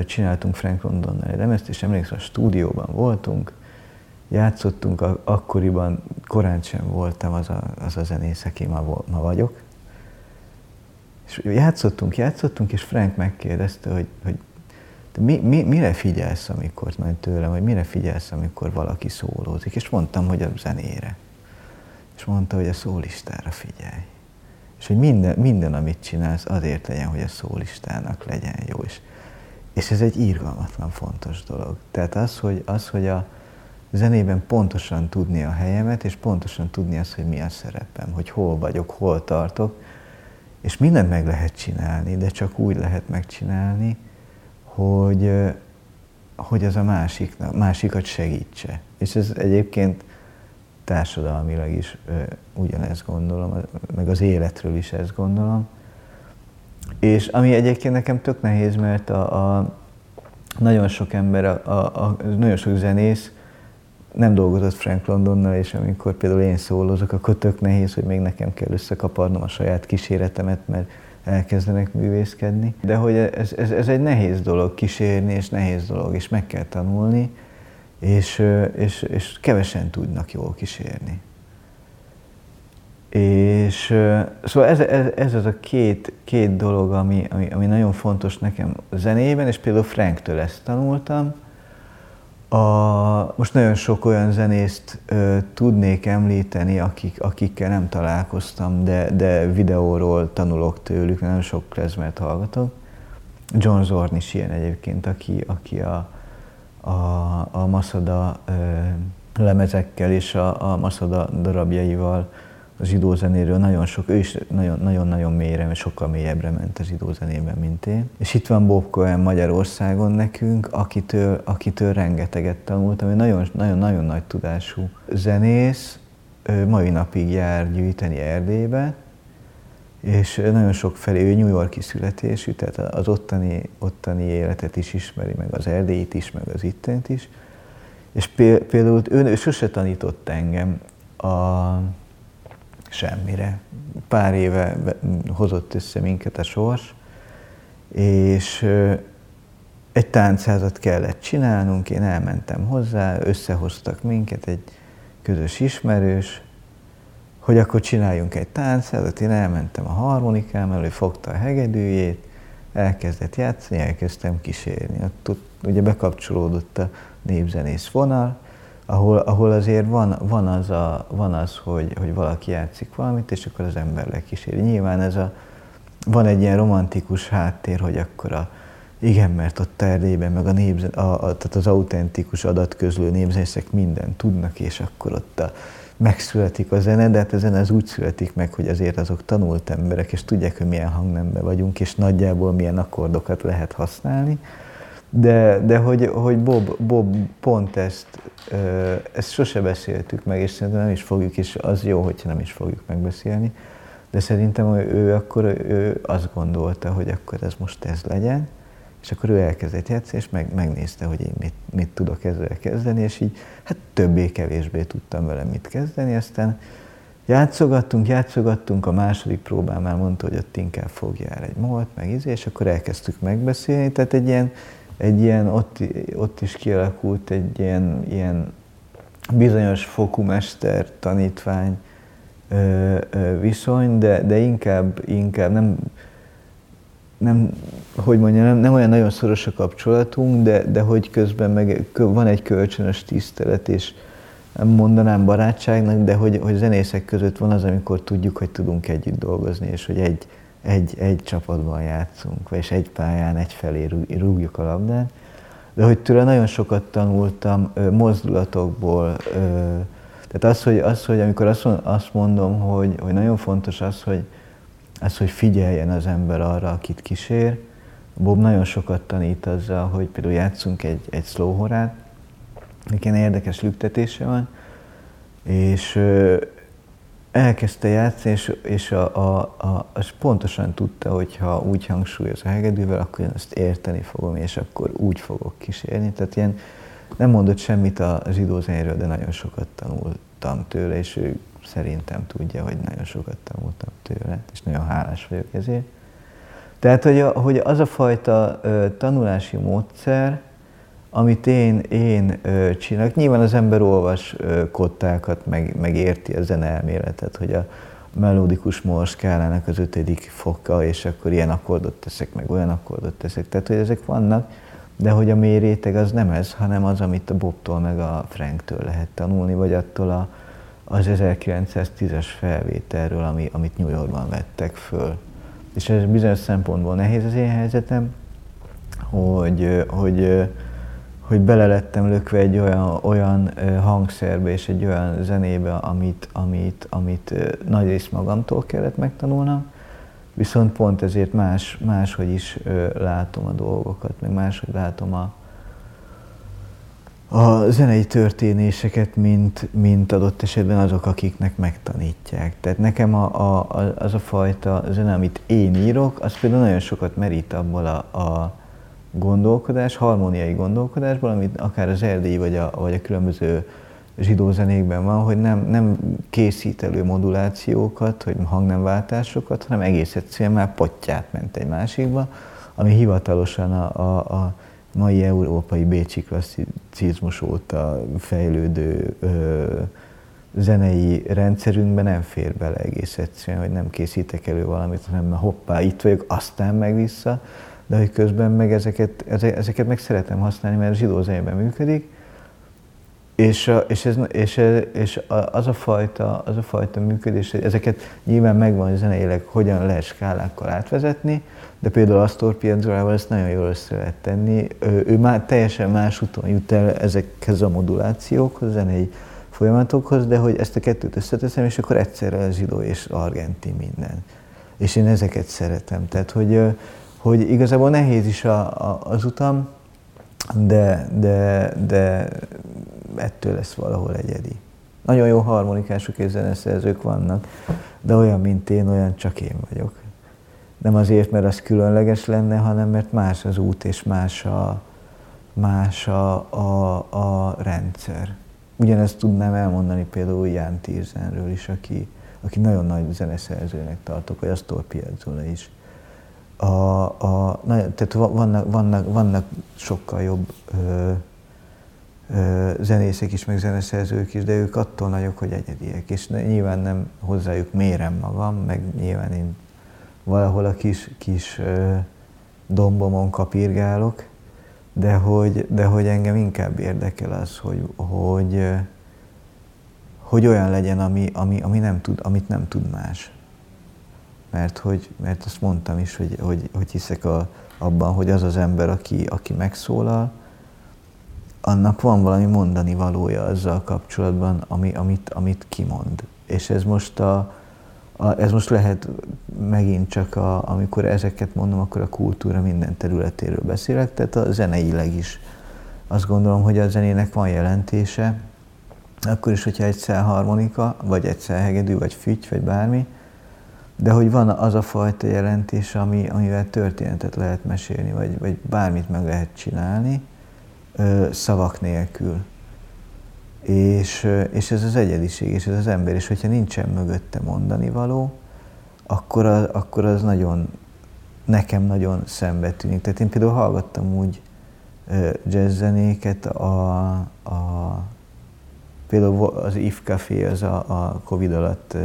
Csináltunk Frank Londonnal egy lemezt, és emlékszem, a stúdióban voltunk, játszottunk, akkoriban korán sem voltam az a zenész, aki ma vagyok. És játszottunk, és Frank megkérdezte, hogy Mire figyelsz, amikor majd tőlem, vagy mire figyelsz, amikor valaki szólózik? És mondtam, hogy a zenére. És mondta, hogy a szólistára figyelj. És hogy minden, amit csinálsz, azért legyen, hogy a szólistának legyen jó. És ez egy irgalmatlan fontos dolog. Tehát az, hogy a zenében pontosan tudni a helyemet, és pontosan tudni azt, hogy mi a szerepem, hogy hol vagyok, hol tartok, és mindent meg lehet csinálni, de csak úgy lehet megcsinálni, hogy az a másikat segítse. És ez egyébként társadalmilag is ugyanezt gondolom, meg az életről is ezt gondolom. És ami egyébként nekem tök nehéz, mert nagyon sok ember, nagyon sok zenész nem dolgozott Frank Londonnal, és amikor például én szólozok, akkor tök nehéz, hogy még nekem kell összekaparnom a saját kíséretemet, mert elkezdenek művészkedni. De hogy ez egy nehéz dolog kísérni, és nehéz dolog, és meg kell tanulni, és kevesen tudnak jól kísérni. És szóval ez az a két dolog, ami nagyon fontos nekem a zenében, és például Franktől ezt tanultam. Most nagyon sok olyan zenészt tudnék említeni, akikkel nem találkoztam, de videóról tanulok tőlük, nagyon sok klezmert hallgatok. John Zorn is ilyen egyébként, aki a Masada lemezekkel és a Masada darabjaival a zsidó zenéről nagyon sok, ő is nagyon-nagyon mélyre, sokkal mélyebbre ment a zsidó zenében, mint én. És itt van Bob Cohen Magyarországon nekünk, akitől rengeteget tanultam, ő nagyon-nagyon nagy tudású zenész, mai napig jár gyűjteni Erdélybe, és nagyon sok felé, ő New Yorki születésű, tehát az ottani életet is ismeri, meg az erdélyit is, meg az ittent is. És például ő sose tanított engem semmire. Pár éve hozott össze minket a sors, és egy táncházat kellett csinálnunk, én elmentem hozzá, összehoztak minket egy közös ismerős, hogy akkor csináljunk egy táncházat, én elmentem a harmonikámmal, ő fogta a hegedűjét, elkezdett játszani, elkezdtem kísérni. Ott ugye bekapcsolódott a népzenész vonal, ahol azért van az, hogy valaki játszik valamit, és akkor az ember lekíséri. Nyilván van egy ilyen romantikus háttér, hogy akkor igen, mert ott Erdélyben, meg tehát az autentikus adatközlő népzenészek mindent tudnak, és akkor ott megszületik a zene, de hát a zene az úgy születik meg, hogy azért azok tanult emberek, és tudják, hogy milyen hangnemben vagyunk, és nagyjából milyen akkordokat lehet használni. De hogy Bob pont ezt sose beszéltük meg, és szerintem nem is fogjuk, és az jó, hogyha nem is fogjuk megbeszélni, de szerintem ő azt gondolta, hogy akkor ez most ez legyen, és akkor ő elkezdett játszani, és megnézte, hogy én mit tudok ezzel kezdeni, és így hát többé-kevésbé tudtam vele mit kezdeni, aztán játszogattunk, a második próbán már mondta, hogy ott inkább fogjál egy molt, és akkor elkezdtük megbeszélni, tehát egy ilyen ott is kialakult egy ilyen bizonyos fokú mester-tanítvány viszony, de inkább nem olyan nagyon szoros a kapcsolatunk, de hogy közben meg van egy kölcsönös tisztelet, és nem mondanám barátságnak, de hogy zenészek között van az, amikor tudjuk, hogy tudunk együtt dolgozni, és hogy egy csapatban játszunk, és egy pályán egyfelé rúgjuk a labdát. De hogy tőle nagyon sokat tanultam mozdulatokból. Tehát az, hogy amikor azt mondom, hogy nagyon fontos az, hogy figyeljen az ember arra, akit kísér. Bob nagyon sokat tanít azzal, hogy például játszunk egy slowhorát, ilyen érdekes lüktetése van, és elkezdte játszani, és az pontosan tudta, hogy ha úgy hangsúlyoz a hegedűvel, akkor én azt érteni fogom, és akkor úgy fogok kísérni. Tehát ilyen nem mondott semmit a zsidó zenéről, de nagyon sokat tanultam tőle, és ő szerintem tudja, hogy nagyon sokat tanultam tőle, és nagyon hálás vagyok ezért. Tehát, hogy az a fajta tanulási módszer, amit én csinálok. Nyilván az ember olvas kottákat, meg érti a zeneelméletet, hogy a melódikus Mohr skálának az 5. foka, és akkor ilyen akkordot teszek, meg olyan akkordot teszek. Tehát, hogy ezek vannak, De hogy a mély réteg az nem ez, hanem az, amit a Bobtól meg a Franktől lehet tanulni, vagy attól az 1910-es felvételről, amit New Yorkban vettek föl. És ez bizonyos szempontból nehéz az én helyzetem, hogy bele lettem lökve egy olyan hangszerbe és egy olyan zenébe, amit nagy részt magamtól kellett megtanulnom, viszont pont ezért máshogy is látom a dolgokat, meg máshogy látom a zenei történéseket, mint adott esetben azok, akiknek megtanítják. Tehát nekem az a fajta zene, amit én írok, az például nagyon sokat merít abból a gondolkodás, harmóniai gondolkodásból, amit akár az erdélyi vagy a különböző zsidó zenékben van, hogy nem készít elő modulációkat, hogy hangnemváltásokat, hanem egész egyszerűen már pottyát ment egy másikba, ami hivatalosan a mai európai bécsi klasszicizmus óta fejlődő zenei rendszerünkben nem fér bele egész egyszerűen, hogy nem készítek elő valamit, hanem hoppá, itt vagyok, aztán meg vissza, de hogy közben meg ezeket meg szeretem használni, mert zsidó zenében működik, és az a fajta működés, ezeket nyilván megvan zeneileg, hogyan lehet skálákkal átvezetni, de például Astor Piazzollával ezt nagyon jól össze lehet tenni. Ő már teljesen más úton jut el ezekhez a modulációkhoz, zenei folyamatokhoz, de hogy ezt a kettőt összeteszem, és akkor egyszerre a zsidó és argentin minden. És én ezeket szeretem, tehát hogy igazából nehéz is az utam, de ettől lesz valahol egyedi. Nagyon jó harmonikások és zeneszerzők vannak, de olyan, mint én, olyan csak én vagyok. Nem azért, mert az különleges lenne, hanem mert más az út és más a rendszer. Ugyanezt tudnám elmondani például Yann Tiersenről is, aki nagyon nagy zeneszerzőnek tartok, vagy Astor Piazzolla is. Tehát vannak sokkal jobb zenészek is, meg zeneszerzők is, de ők attól nagyok, hogy egyediek. És nyilván nem hozzájuk mérem magam, meg nyilván én valahol a kis dombomon kapirgálok, de hogy engem inkább érdekel az, hogy olyan legyen, ami nem tud, amit nem tud más. Mert azt mondtam is, hogy hiszek abban, hogy az az ember, aki megszólal, annak van valami mondani valója azzal kapcsolatban, amit kimond. És ez most ez most lehet megint csak, amikor ezeket mondom, akkor a kultúra minden területéről beszélek, tehát a zeneileg is. Azt gondolom, hogy a zenének van jelentése, akkor is, hogyha egy szál harmonika, vagy egy szál hegedű, vagy fügy, vagy bármi, de hogy van az a fajta jelentés, amivel történetet lehet mesélni, vagy bármit meg lehet csinálni, szavak nélkül. És ez az egyediség, és ez az ember, és hogyha nincsen mögötte mondani való, akkor az nagyon, nekem nagyon szembe tűnik. Tehát én például hallgattam úgy jazzzenéket, például az If Café, az a Covid alatt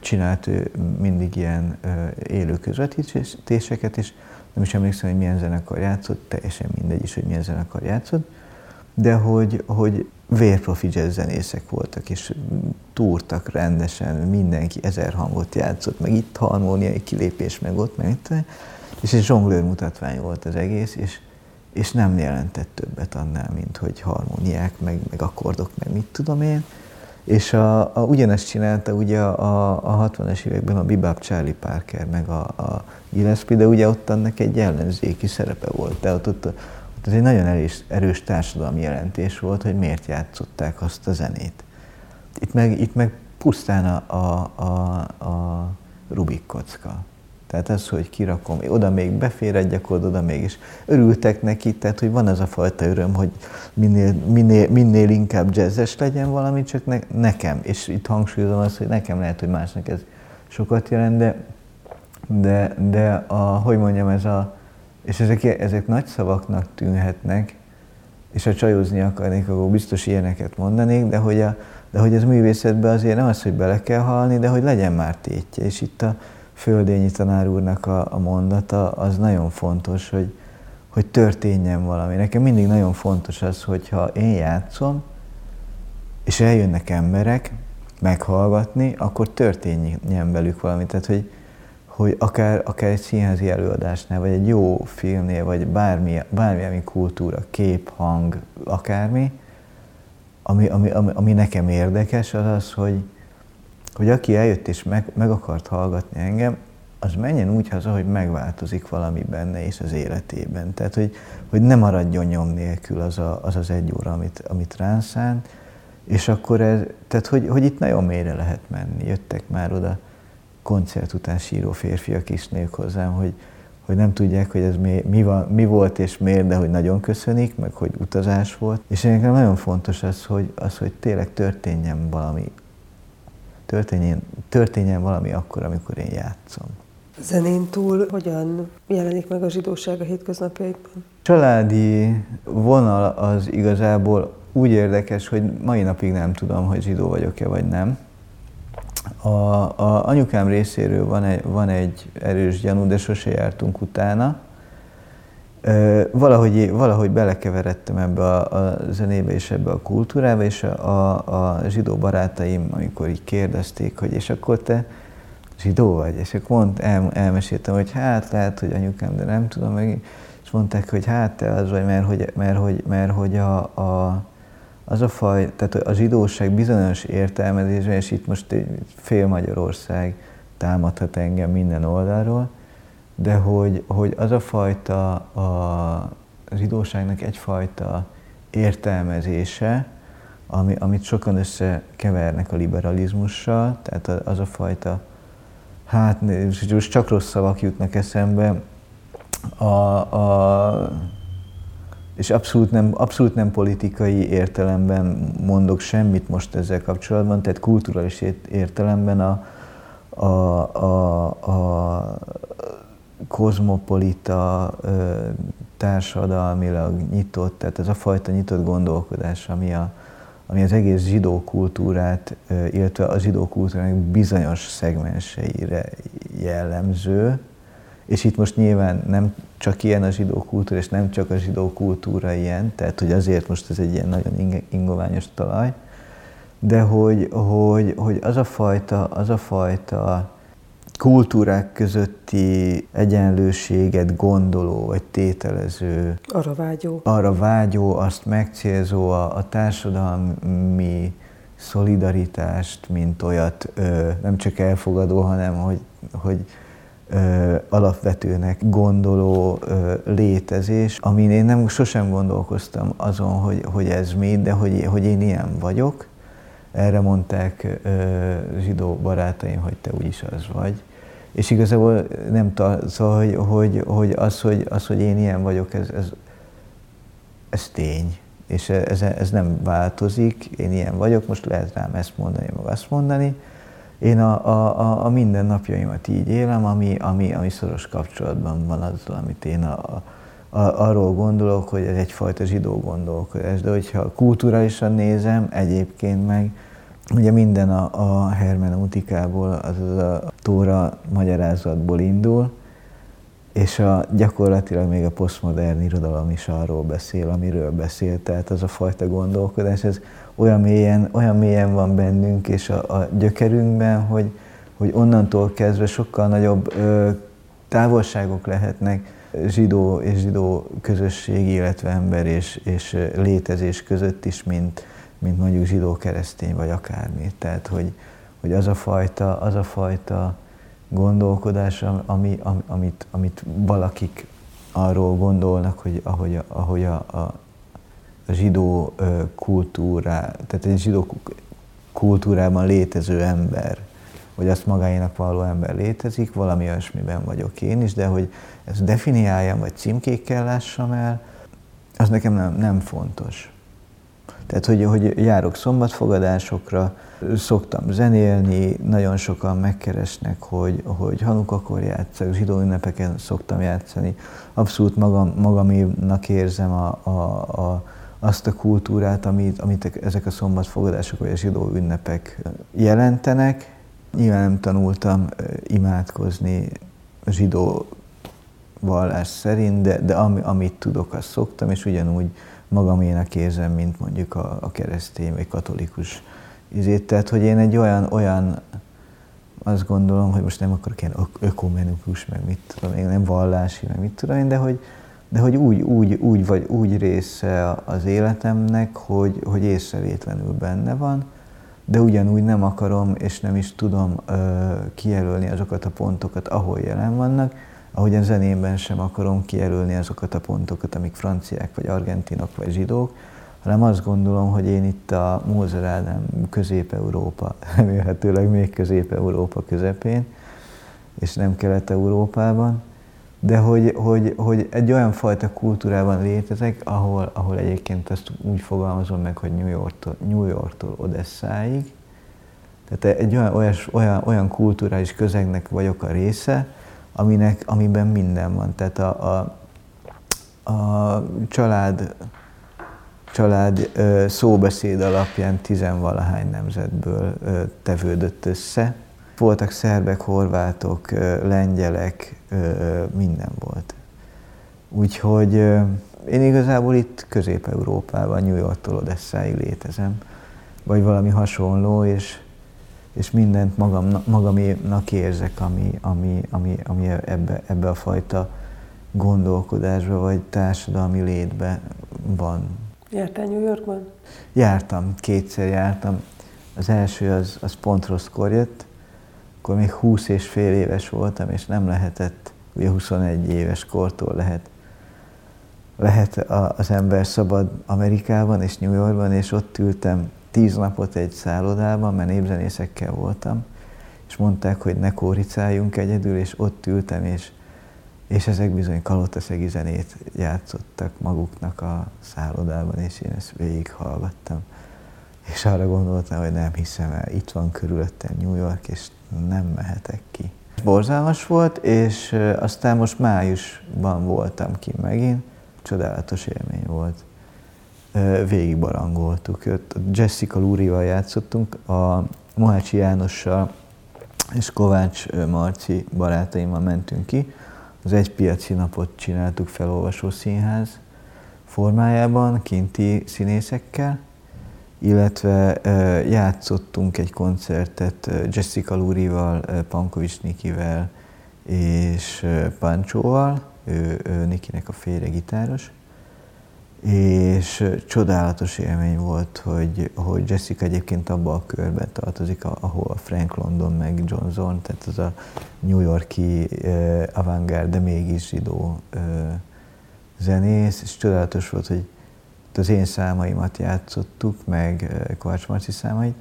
csinált mindig ilyen élő közvetítéseket, és nem is emlékszem, hogy milyen zenekar játszott, teljesen mindegy is, hogy milyen zenekar játszott, de hogy vérprofi jazzzenészek voltak, és túrtak rendesen, mindenki 1000 hangot játszott, meg itt harmóniai kilépés, meg ott, meg itt, és egy zsonglőr mutatvány volt az egész, és nem jelentett többet annál, mint hogy harmóniák, meg akkordok, meg mit tudom én. És ugyanezt csinálta ugye a 60-es években a bebop Charlie Parker, meg a Gillespie, de ugye ott annak egy ellenzéki szerepe volt. Tehát ott egy nagyon erős társadalmi jelentés volt, hogy miért játszották azt a zenét. Itt meg pusztán a Rubik kocka. Tehát az, hogy kirakom, oda még befér egy akkord, oda még is örültek neki, tehát hogy van az a fajta öröm, hogy minél inkább jazzes legyen valami, csak nekem, és itt hangsúlyozom azt, hogy nekem, lehet, hogy másnak ez sokat jelent, de hogy mondjam, és ezek nagy szavaknak tűnhetnek, és ha csajozni akarnék, akkor biztos ilyeneket mondanék, de hogy ez művészetben azért nem az, hogy bele kell halni, de hogy legyen már tétje, és itt a Földényi tanár úrnak a mondata az nagyon fontos, hogy, hogy történjen valami. Nekem mindig nagyon fontos az, hogyha én játszom, és eljönnek emberek meghallgatni, akkor történjen velük valami. Tehát, hogy akár egy színházi előadásnál, vagy egy jó filmnél, vagy bármilyen kultúra, kép, hang, akármi, ami nekem érdekes, az az, hogy aki eljött és meg akart hallgatni engem, az menjen úgy haza, hogy megváltozik valami benne és az életében. Tehát, hogy ne maradjon nyom nélkül az egy óra, amit ránk szánt, és akkor tehát, hogy itt nagyon mélyre lehet menni. Jöttek már oda koncert után síró férfiak is nők hozzám, hogy nem tudják, hogy ez mi volt és miért, de hogy nagyon köszönik, meg hogy utazás volt. És nekem nagyon fontos az, hogy tényleg történjen valami. Történjen valami akkor, amikor én játszom. Zenén túl hogyan jelenik meg a zsidóság a hétköznapjaikban? Családi vonal az igazából úgy érdekes, hogy mai napig nem tudom, hogy zsidó vagyok-e vagy nem. A anyukám részéről van egy erős gyanú, de sose jártunk utána. Valahogy belekeveredtem ebbe a zenébe és ebbe a kultúrába, és a zsidó barátaim, amikor így kérdezték, hogy és akkor te zsidó vagy? És akkor elmeséltem, hogy lehet, hogy anyukám, de nem tudom meg. És mondták, hogy te az vagy, mert hogy az a faj, tehát a zsidóság bizonyos értelmezésben, és itt most fél Magyarország támadhat engem minden oldalról, de hogy az a fajta a zsidóságnak egyfajta értelmezése, amit sokan összekevernek a liberalizmussal, tehát az a fajta, most csak rossz szavak jutnak eszembe, és abszolút nem politikai értelemben mondok semmit most ezzel kapcsolatban, tehát kulturális értelemben a kozmopolita, társadalmilag nyitott, tehát ez a fajta nyitott gondolkodás, ami az egész zsidó kultúrát, illetve a zsidó kultúrának bizonyos szegmenseire jellemző. És itt most nyilván nem csak ilyen a zsidó kultúra, és nem csak a zsidó kultúra ilyen, tehát hogy azért most ez egy ilyen nagyon ingoványos talaj, de hogy az a fajta kultúrák közötti egyenlőséget gondoló, vagy tételező, arra vágyó, azt megcélzó a társadalmi szolidaritást, mint olyat nem csak elfogadó, hanem hogy alapvetőnek gondoló létezés, amin én nem sosem gondolkoztam azon, hogy ez mi, de hogy én ilyen vagyok. Erre mondták zsidó barátaim, hogy te úgyis az vagy. És igazából nem hogy én ilyen vagyok, ez tény. És ez nem változik, én ilyen vagyok, most lehet rám ezt mondani, meg azt mondani. Én a mindennapjaimat így élem, ami szoros kapcsolatban van azzal, amit én arról gondolok, hogy ez egyfajta zsidó gondolkodás. De hogyha kulturálisan nézem, egyébként meg ugye minden a hermeneutikából, azaz a tóra magyarázatból indul, és gyakorlatilag még a posztmodern irodalom is arról beszél, amiről beszél, tehát az a fajta gondolkodás, ez olyan mélyen van bennünk és a gyökerünkben, hogy onnantól kezdve sokkal nagyobb távolságok lehetnek zsidó és zsidó közösség, illetve ember és létezés között is, mint mondjuk zsidó-keresztény vagy akármi. Tehát, hogy az a fajta gondolkodás, amit valakik arról gondolnak, hogy ahogy a zsidó kultúra, tehát egy zsidó kultúrában létező ember, hogy azt magáénak való ember létezik, valami olyasmiben vagyok én is, de hogy ezt definiáljam, vagy címkékkel lássam el, az nekem nem fontos. Tehát, hogy járok szombatfogadásokra, szoktam zenélni, nagyon sokan megkeresnek, hogy hanukakor játszak, zsidó ünnepeken szoktam játszani. Abszolút magaménak érzem azt a kultúrát, amit ezek a szombatfogadások vagy a zsidó ünnepek jelentenek. Nyilván nem tanultam imádkozni zsidó vallás szerint, de amit tudok, azt szoktam, és ugyanúgy magaménak érzem, mint mondjuk a keresztény vagy katolikus izét. Tehát, hogy én egy olyan azt gondolom, hogy most nem akarok ilyen ökumenikus, meg mit tudom én, nem vallási, meg mit tudom én, de hogy úgy vagy úgy része az életemnek, hogy észrevétlenül benne van, de ugyanúgy nem akarom és nem is tudom kijelölni azokat a pontokat, ahol jelen vannak, ahogy a zenémben sem akarom kijelölni azokat a pontokat, amik franciák, vagy argentinok, vagy zsidók, hanem azt gondolom, hogy én itt a Mózer Ádám Közép-Európa, remélhetőleg még Közép-Európa közepén, és nem Kelet-Európában, de hogy egy olyan fajta kultúrában létezek, ahol egyébként azt úgy fogalmazom meg, hogy New Yorktól Odesszáig. Tehát egy olyan kulturális közegnek vagyok a része, amiben minden van. Tehát a család szóbeszéd alapján 10-valahány nemzetből tevődött össze. Voltak szerbek, horvátok, lengyelek, minden volt. Úgyhogy én igazából itt Közép-Európában, New Yorktól Odesszáig létezem, vagy valami hasonló, és mindent magaménak érzek, ami ebbe a fajta gondolkodásba, vagy társadalmi létbe van. Jártál New Yorkban? Jártam, kétszer jártam. Az első az pont rosszkor jött, akkor még 20,5 éves voltam, és nem lehetett, ugye 21 éves kortól lehet az ember szabad Amerikában és New Yorkban, és ott ültem 10 napot egy szállodában, mert népzenészekkel voltam, és mondták, hogy ne kóricáljunk egyedül, és ott ültem, és ezek bizony kalotaszegi zenét játszottak maguknak a szállodában, és én ezt végighallgattam. És arra gondoltam, hogy nem hiszem el, itt van körülöttem New York, és nem mehetek ki. Borzalmas volt, és aztán most májusban voltam ki megint, csodálatos élmény volt. Végigbarangoltuk, Jessica Lurie-val játszottunk, a Mohácsi Jánossal és Kovács Marci barátaimmal mentünk ki. Az egy piaci napot csináltuk felolvasó színház formájában, kinti színészekkel, illetve játszottunk egy koncertet Jessica Lurie-val, Pankovics Nickyvel és Pancsóval, ő Nickynek a férje gitáros, és csodálatos élmény volt, hogy Jessica egyébként abba a körbe tartozik, ahol Frank London meg John Zorn, tehát az a New York-i avantgárd, de mégis zsidó zenész, és csodálatos volt, hogy az én számaimat játszottuk, meg Kovács Marci számait,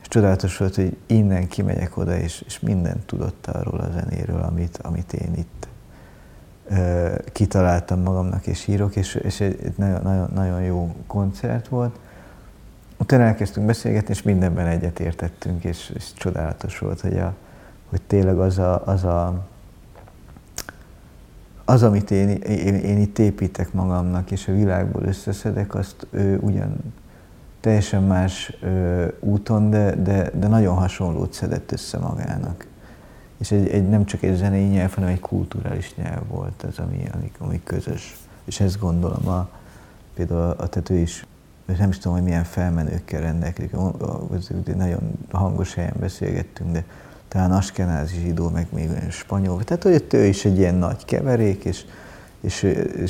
és csodálatos volt, hogy innen kimegyek oda, és mindent tudott arról a zenéről, amit én itt kitaláltam magamnak, és írok, és egy nagyon, nagyon jó koncert volt. Utána elkezdtünk beszélgetni, és mindenben egyetértettünk, és csodálatos volt, hogy tényleg az, amit én itt építek magamnak, és a világból összeszedek, azt ugyan teljesen más úton, de nagyon hasonlót szedett össze magának. És nem csak egy zenei nyelv, hanem egy kulturális nyelv volt ez, ami közös. És ezt gondolom, például a tető is, nem is tudom, hogy milyen felmenőkkel rendelkezik, nagyon hangos helyen beszélgettünk, de talán askenázi zsidó, meg még olyan spanyol. Tehát, hogy ő is egy ilyen nagy keverék, és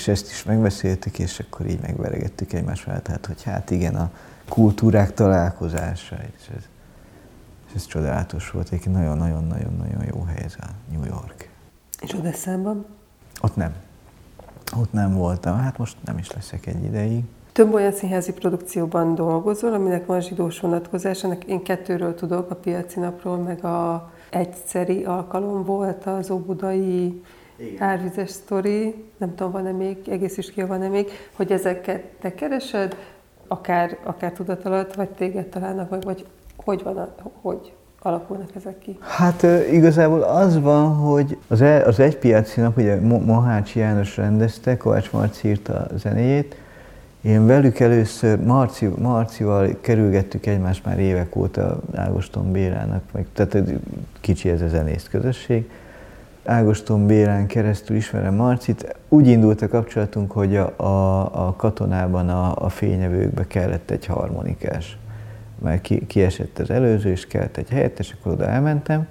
ezt is megbeszéltük, és akkor így megveregettük egymásra. Tehát, hogy igen, a kultúrák találkozása. És ez csodálatos volt, egy nagyon-nagyon jó helyzet, New York. És Odesszában? Ott nem voltam, hát most nem is leszek egy ideig. Több olyan színházi produkcióban dolgozol, aminek van zsidós vonatkozás, ennek én 2-ről tudok, a Piaci Napról, meg a Egyszeri Alkalom volt, az óbudai árvizes sztori, nem tudom, van-e még, egész is ki van-e még, hogy ezeket te keresed, akár tudat alatt, vagy téged találnak meg, vagy hogy alakulnak ezek ki? Hát igazából az van, hogy az egy piaci nap, ugye Mohácsi János rendezte, Kovács Marci írta a zenéjét. Én velük először Marcival kerülgettük egymást már évek óta Ágoston Bélának, tehát kicsi ez a zenész közösség. Ágoston Bélán keresztül ismerem Marcit. Úgy indult a kapcsolatunk, hogy a katonában a fényevőkbe kellett egy harmonikás. Már kiesett az előző, és kellett egy helyettes, akkor oda elmentem.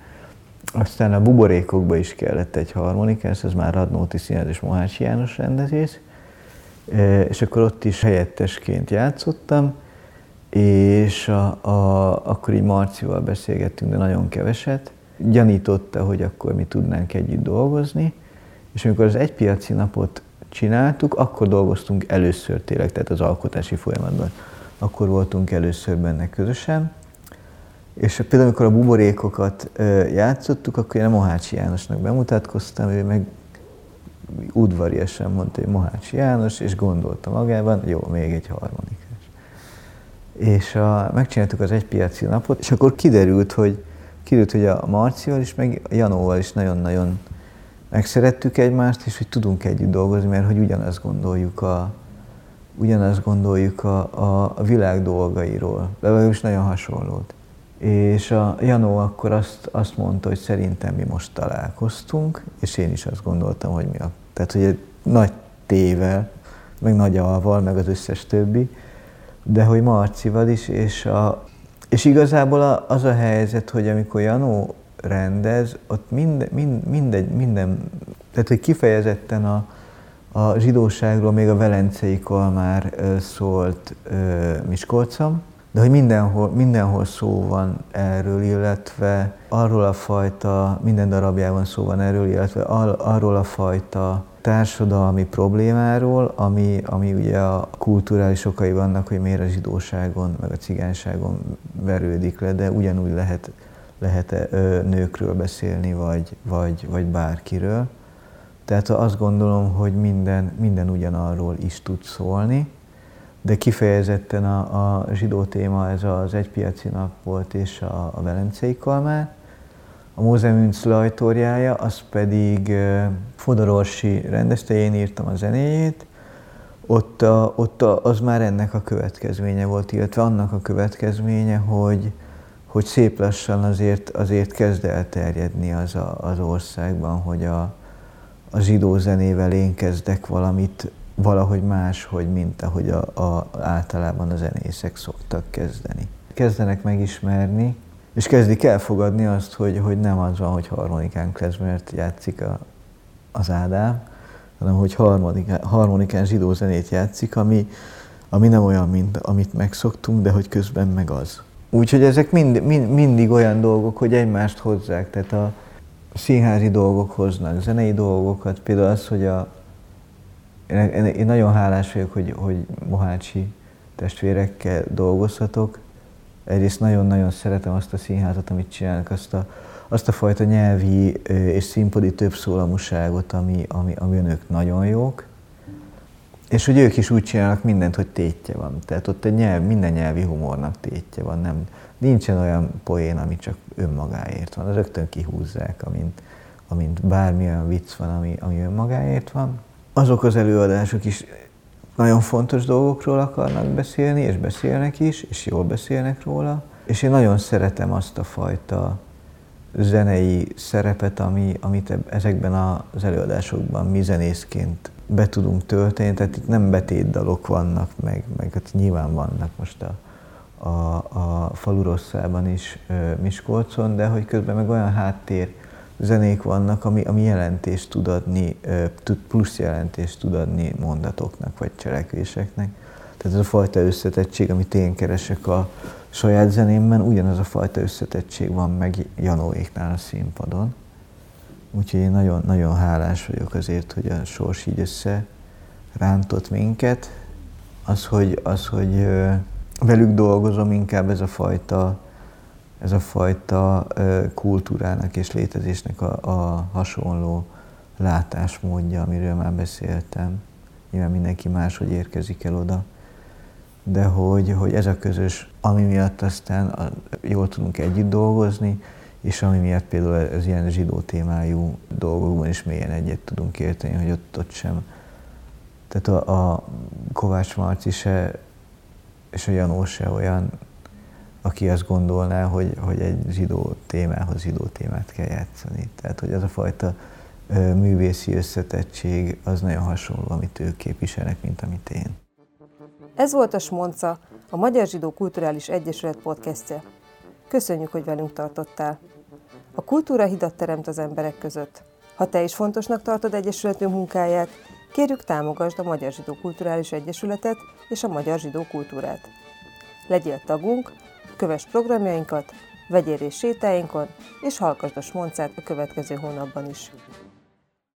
Aztán a buborékokba is kellett egy harmonikás, ez már Radnóti Színház és Mohácsi János rendezés. És akkor ott is helyettesként játszottam, és akkor így Marcival beszélgettünk, de nagyon keveset. Gyanította, hogy akkor mi tudnánk együtt dolgozni, és amikor az egy piaci napot csináltuk, akkor dolgoztunk először tényleg, tehát az alkotási folyamatban. Akkor voltunk először benne közösen, és például amikor a buborékokat játszottuk, akkor én a Mohácsi Jánosnak bemutatkoztam, ő meg udvariasan mondta, hogy Mohácsi János, és gondolta magában, jó, még egy harmonikás. És megcsináltuk az egy piaci napot, és akkor kiderült, hogy a Marcival is, meg a Janóval is nagyon-nagyon megszerettük egymást, és hogy tudunk együtt dolgozni, mert hogy ugyanazt gondoljuk a világ dolgairól. De most nagyon hasonlót. És a Janó akkor azt mondta, hogy szerintem mi most találkoztunk, és én is azt gondoltam, hogy mi a... Tehát, hogy egy nagy T-vel, meg nagy A-val, meg az összes többi, de hogy Marcival is, és igazából az a helyzet, hogy amikor Janó rendez, ott minden, tehát hogy kifejezetten a zsidóságról még a velencei kalmár szólt Miskolcon, de hogy mindenhol szó van erről, illetve arról a fajta, minden darabjában szó van erről, illetve arról a fajta társadalmi problémáról, ami ugye a kulturális okai vannak, hogy miért a zsidóságon, meg a cigányságon verődik le, de ugyanúgy lehet nőkről beszélni, vagy bárkiről. Tehát azt gondolom, hogy minden ugyanarról is tud szólni, de kifejezetten a zsidó téma ez az egy piaci nap volt és a velencei kalmár. A Mózer Münc lajtóriája, az pedig Fodor Orsi rendezte, én írtam a zenéjét. Ott az már ennek a következménye volt, illetve annak a következménye, hogy szép lassan azért kezd elterjedni az országban, hogy a zsidó zenével én kezdek valamit valahogy máshogy, mint ahogy általában a zenészek szoktak kezdeni. Kezdenek megismerni, és kezdik elfogadni azt, hogy nem az van, hogy harmonikán klezmert játszik az Ádám, hanem hogy harmonikán zsidó zenét játszik, ami nem olyan, mint amit megszoktunk, de hogy közben meg az. Úgyhogy ezek mindig olyan dolgok, hogy egymást hozzák, tehát a színházi dolgok hoznak, zenei dolgokat, például az, hogy én nagyon hálás vagyok, hogy Mohácsi testvérekkel dolgozhatok. Egyrészt nagyon-nagyon szeretem azt a színházat, amit csinálnak, azt a fajta nyelvi és színpadi többszólamúságot, amin ők nagyon jók. És hogy ők is úgy csinálnak mindent, hogy tétje van. Tehát ott minden nyelvi humornak tétje van. Nincsen olyan poén, ami csak önmagáért van. Az rögtön kihúzzák, amint bármilyen vicc van, ami önmagáért van. Azok az előadások is nagyon fontos dolgokról akarnak beszélni, és beszélnek is, és jól beszélnek róla. És én nagyon szeretem azt a fajta zenei szerepet, amit ezekben az előadásokban mi zenészként be tudunk tölteni. Tehát itt nem betétdalok vannak, meg hát nyilván vannak most a falu rosszában is Miskolcon, de hogy közben meg olyan háttér zenék vannak, ami jelentést tud adni, plusz jelentést tud adni mondatoknak vagy cselekvéseknek. Tehát ez a fajta összetettség, amit én keresek a saját zenémben, ugyanaz a fajta összetettség van meg Janóéknál a színpadon. Úgyhogy én nagyon-nagyon hálás vagyok azért, hogy a sors így összerántott minket. Az, hogy velük dolgozom, inkább ez a fajta kultúrának és létezésnek a hasonló látásmódja, amiről már beszéltem. Nyilván mindenki máshogy érkezik el oda, de hogy ez a közös, ami miatt aztán jól tudunk együtt dolgozni, és ami miatt például az ilyen zsidó témájú dolgokban is mélyen egyet tudunk érteni, hogy ott sem. Tehát a Kovács Marci se, és a Janó se olyan, aki azt gondolná, hogy egy zsidó témához zsidó témát kell játszani. Tehát, hogy az a fajta művészi összetettség az nagyon hasonló, amit ők képviselnek, mint amit én. Ez volt a Smonca, a Magyar Zsidó Kulturális Egyesület podcastje. Köszönjük, hogy velünk tartottál. A kultúra hidat teremt az emberek között. Ha te is fontosnak tartod egyesületünk munkáját, kérjük, támogasd a Magyar Zsidó Kulturális Egyesületet és a magyar zsidó kultúrát. Legyél tagunk, kövess programjainkat, vegyél részt sétáinkon, és hallgassd a Smoncát a következő hónapban is.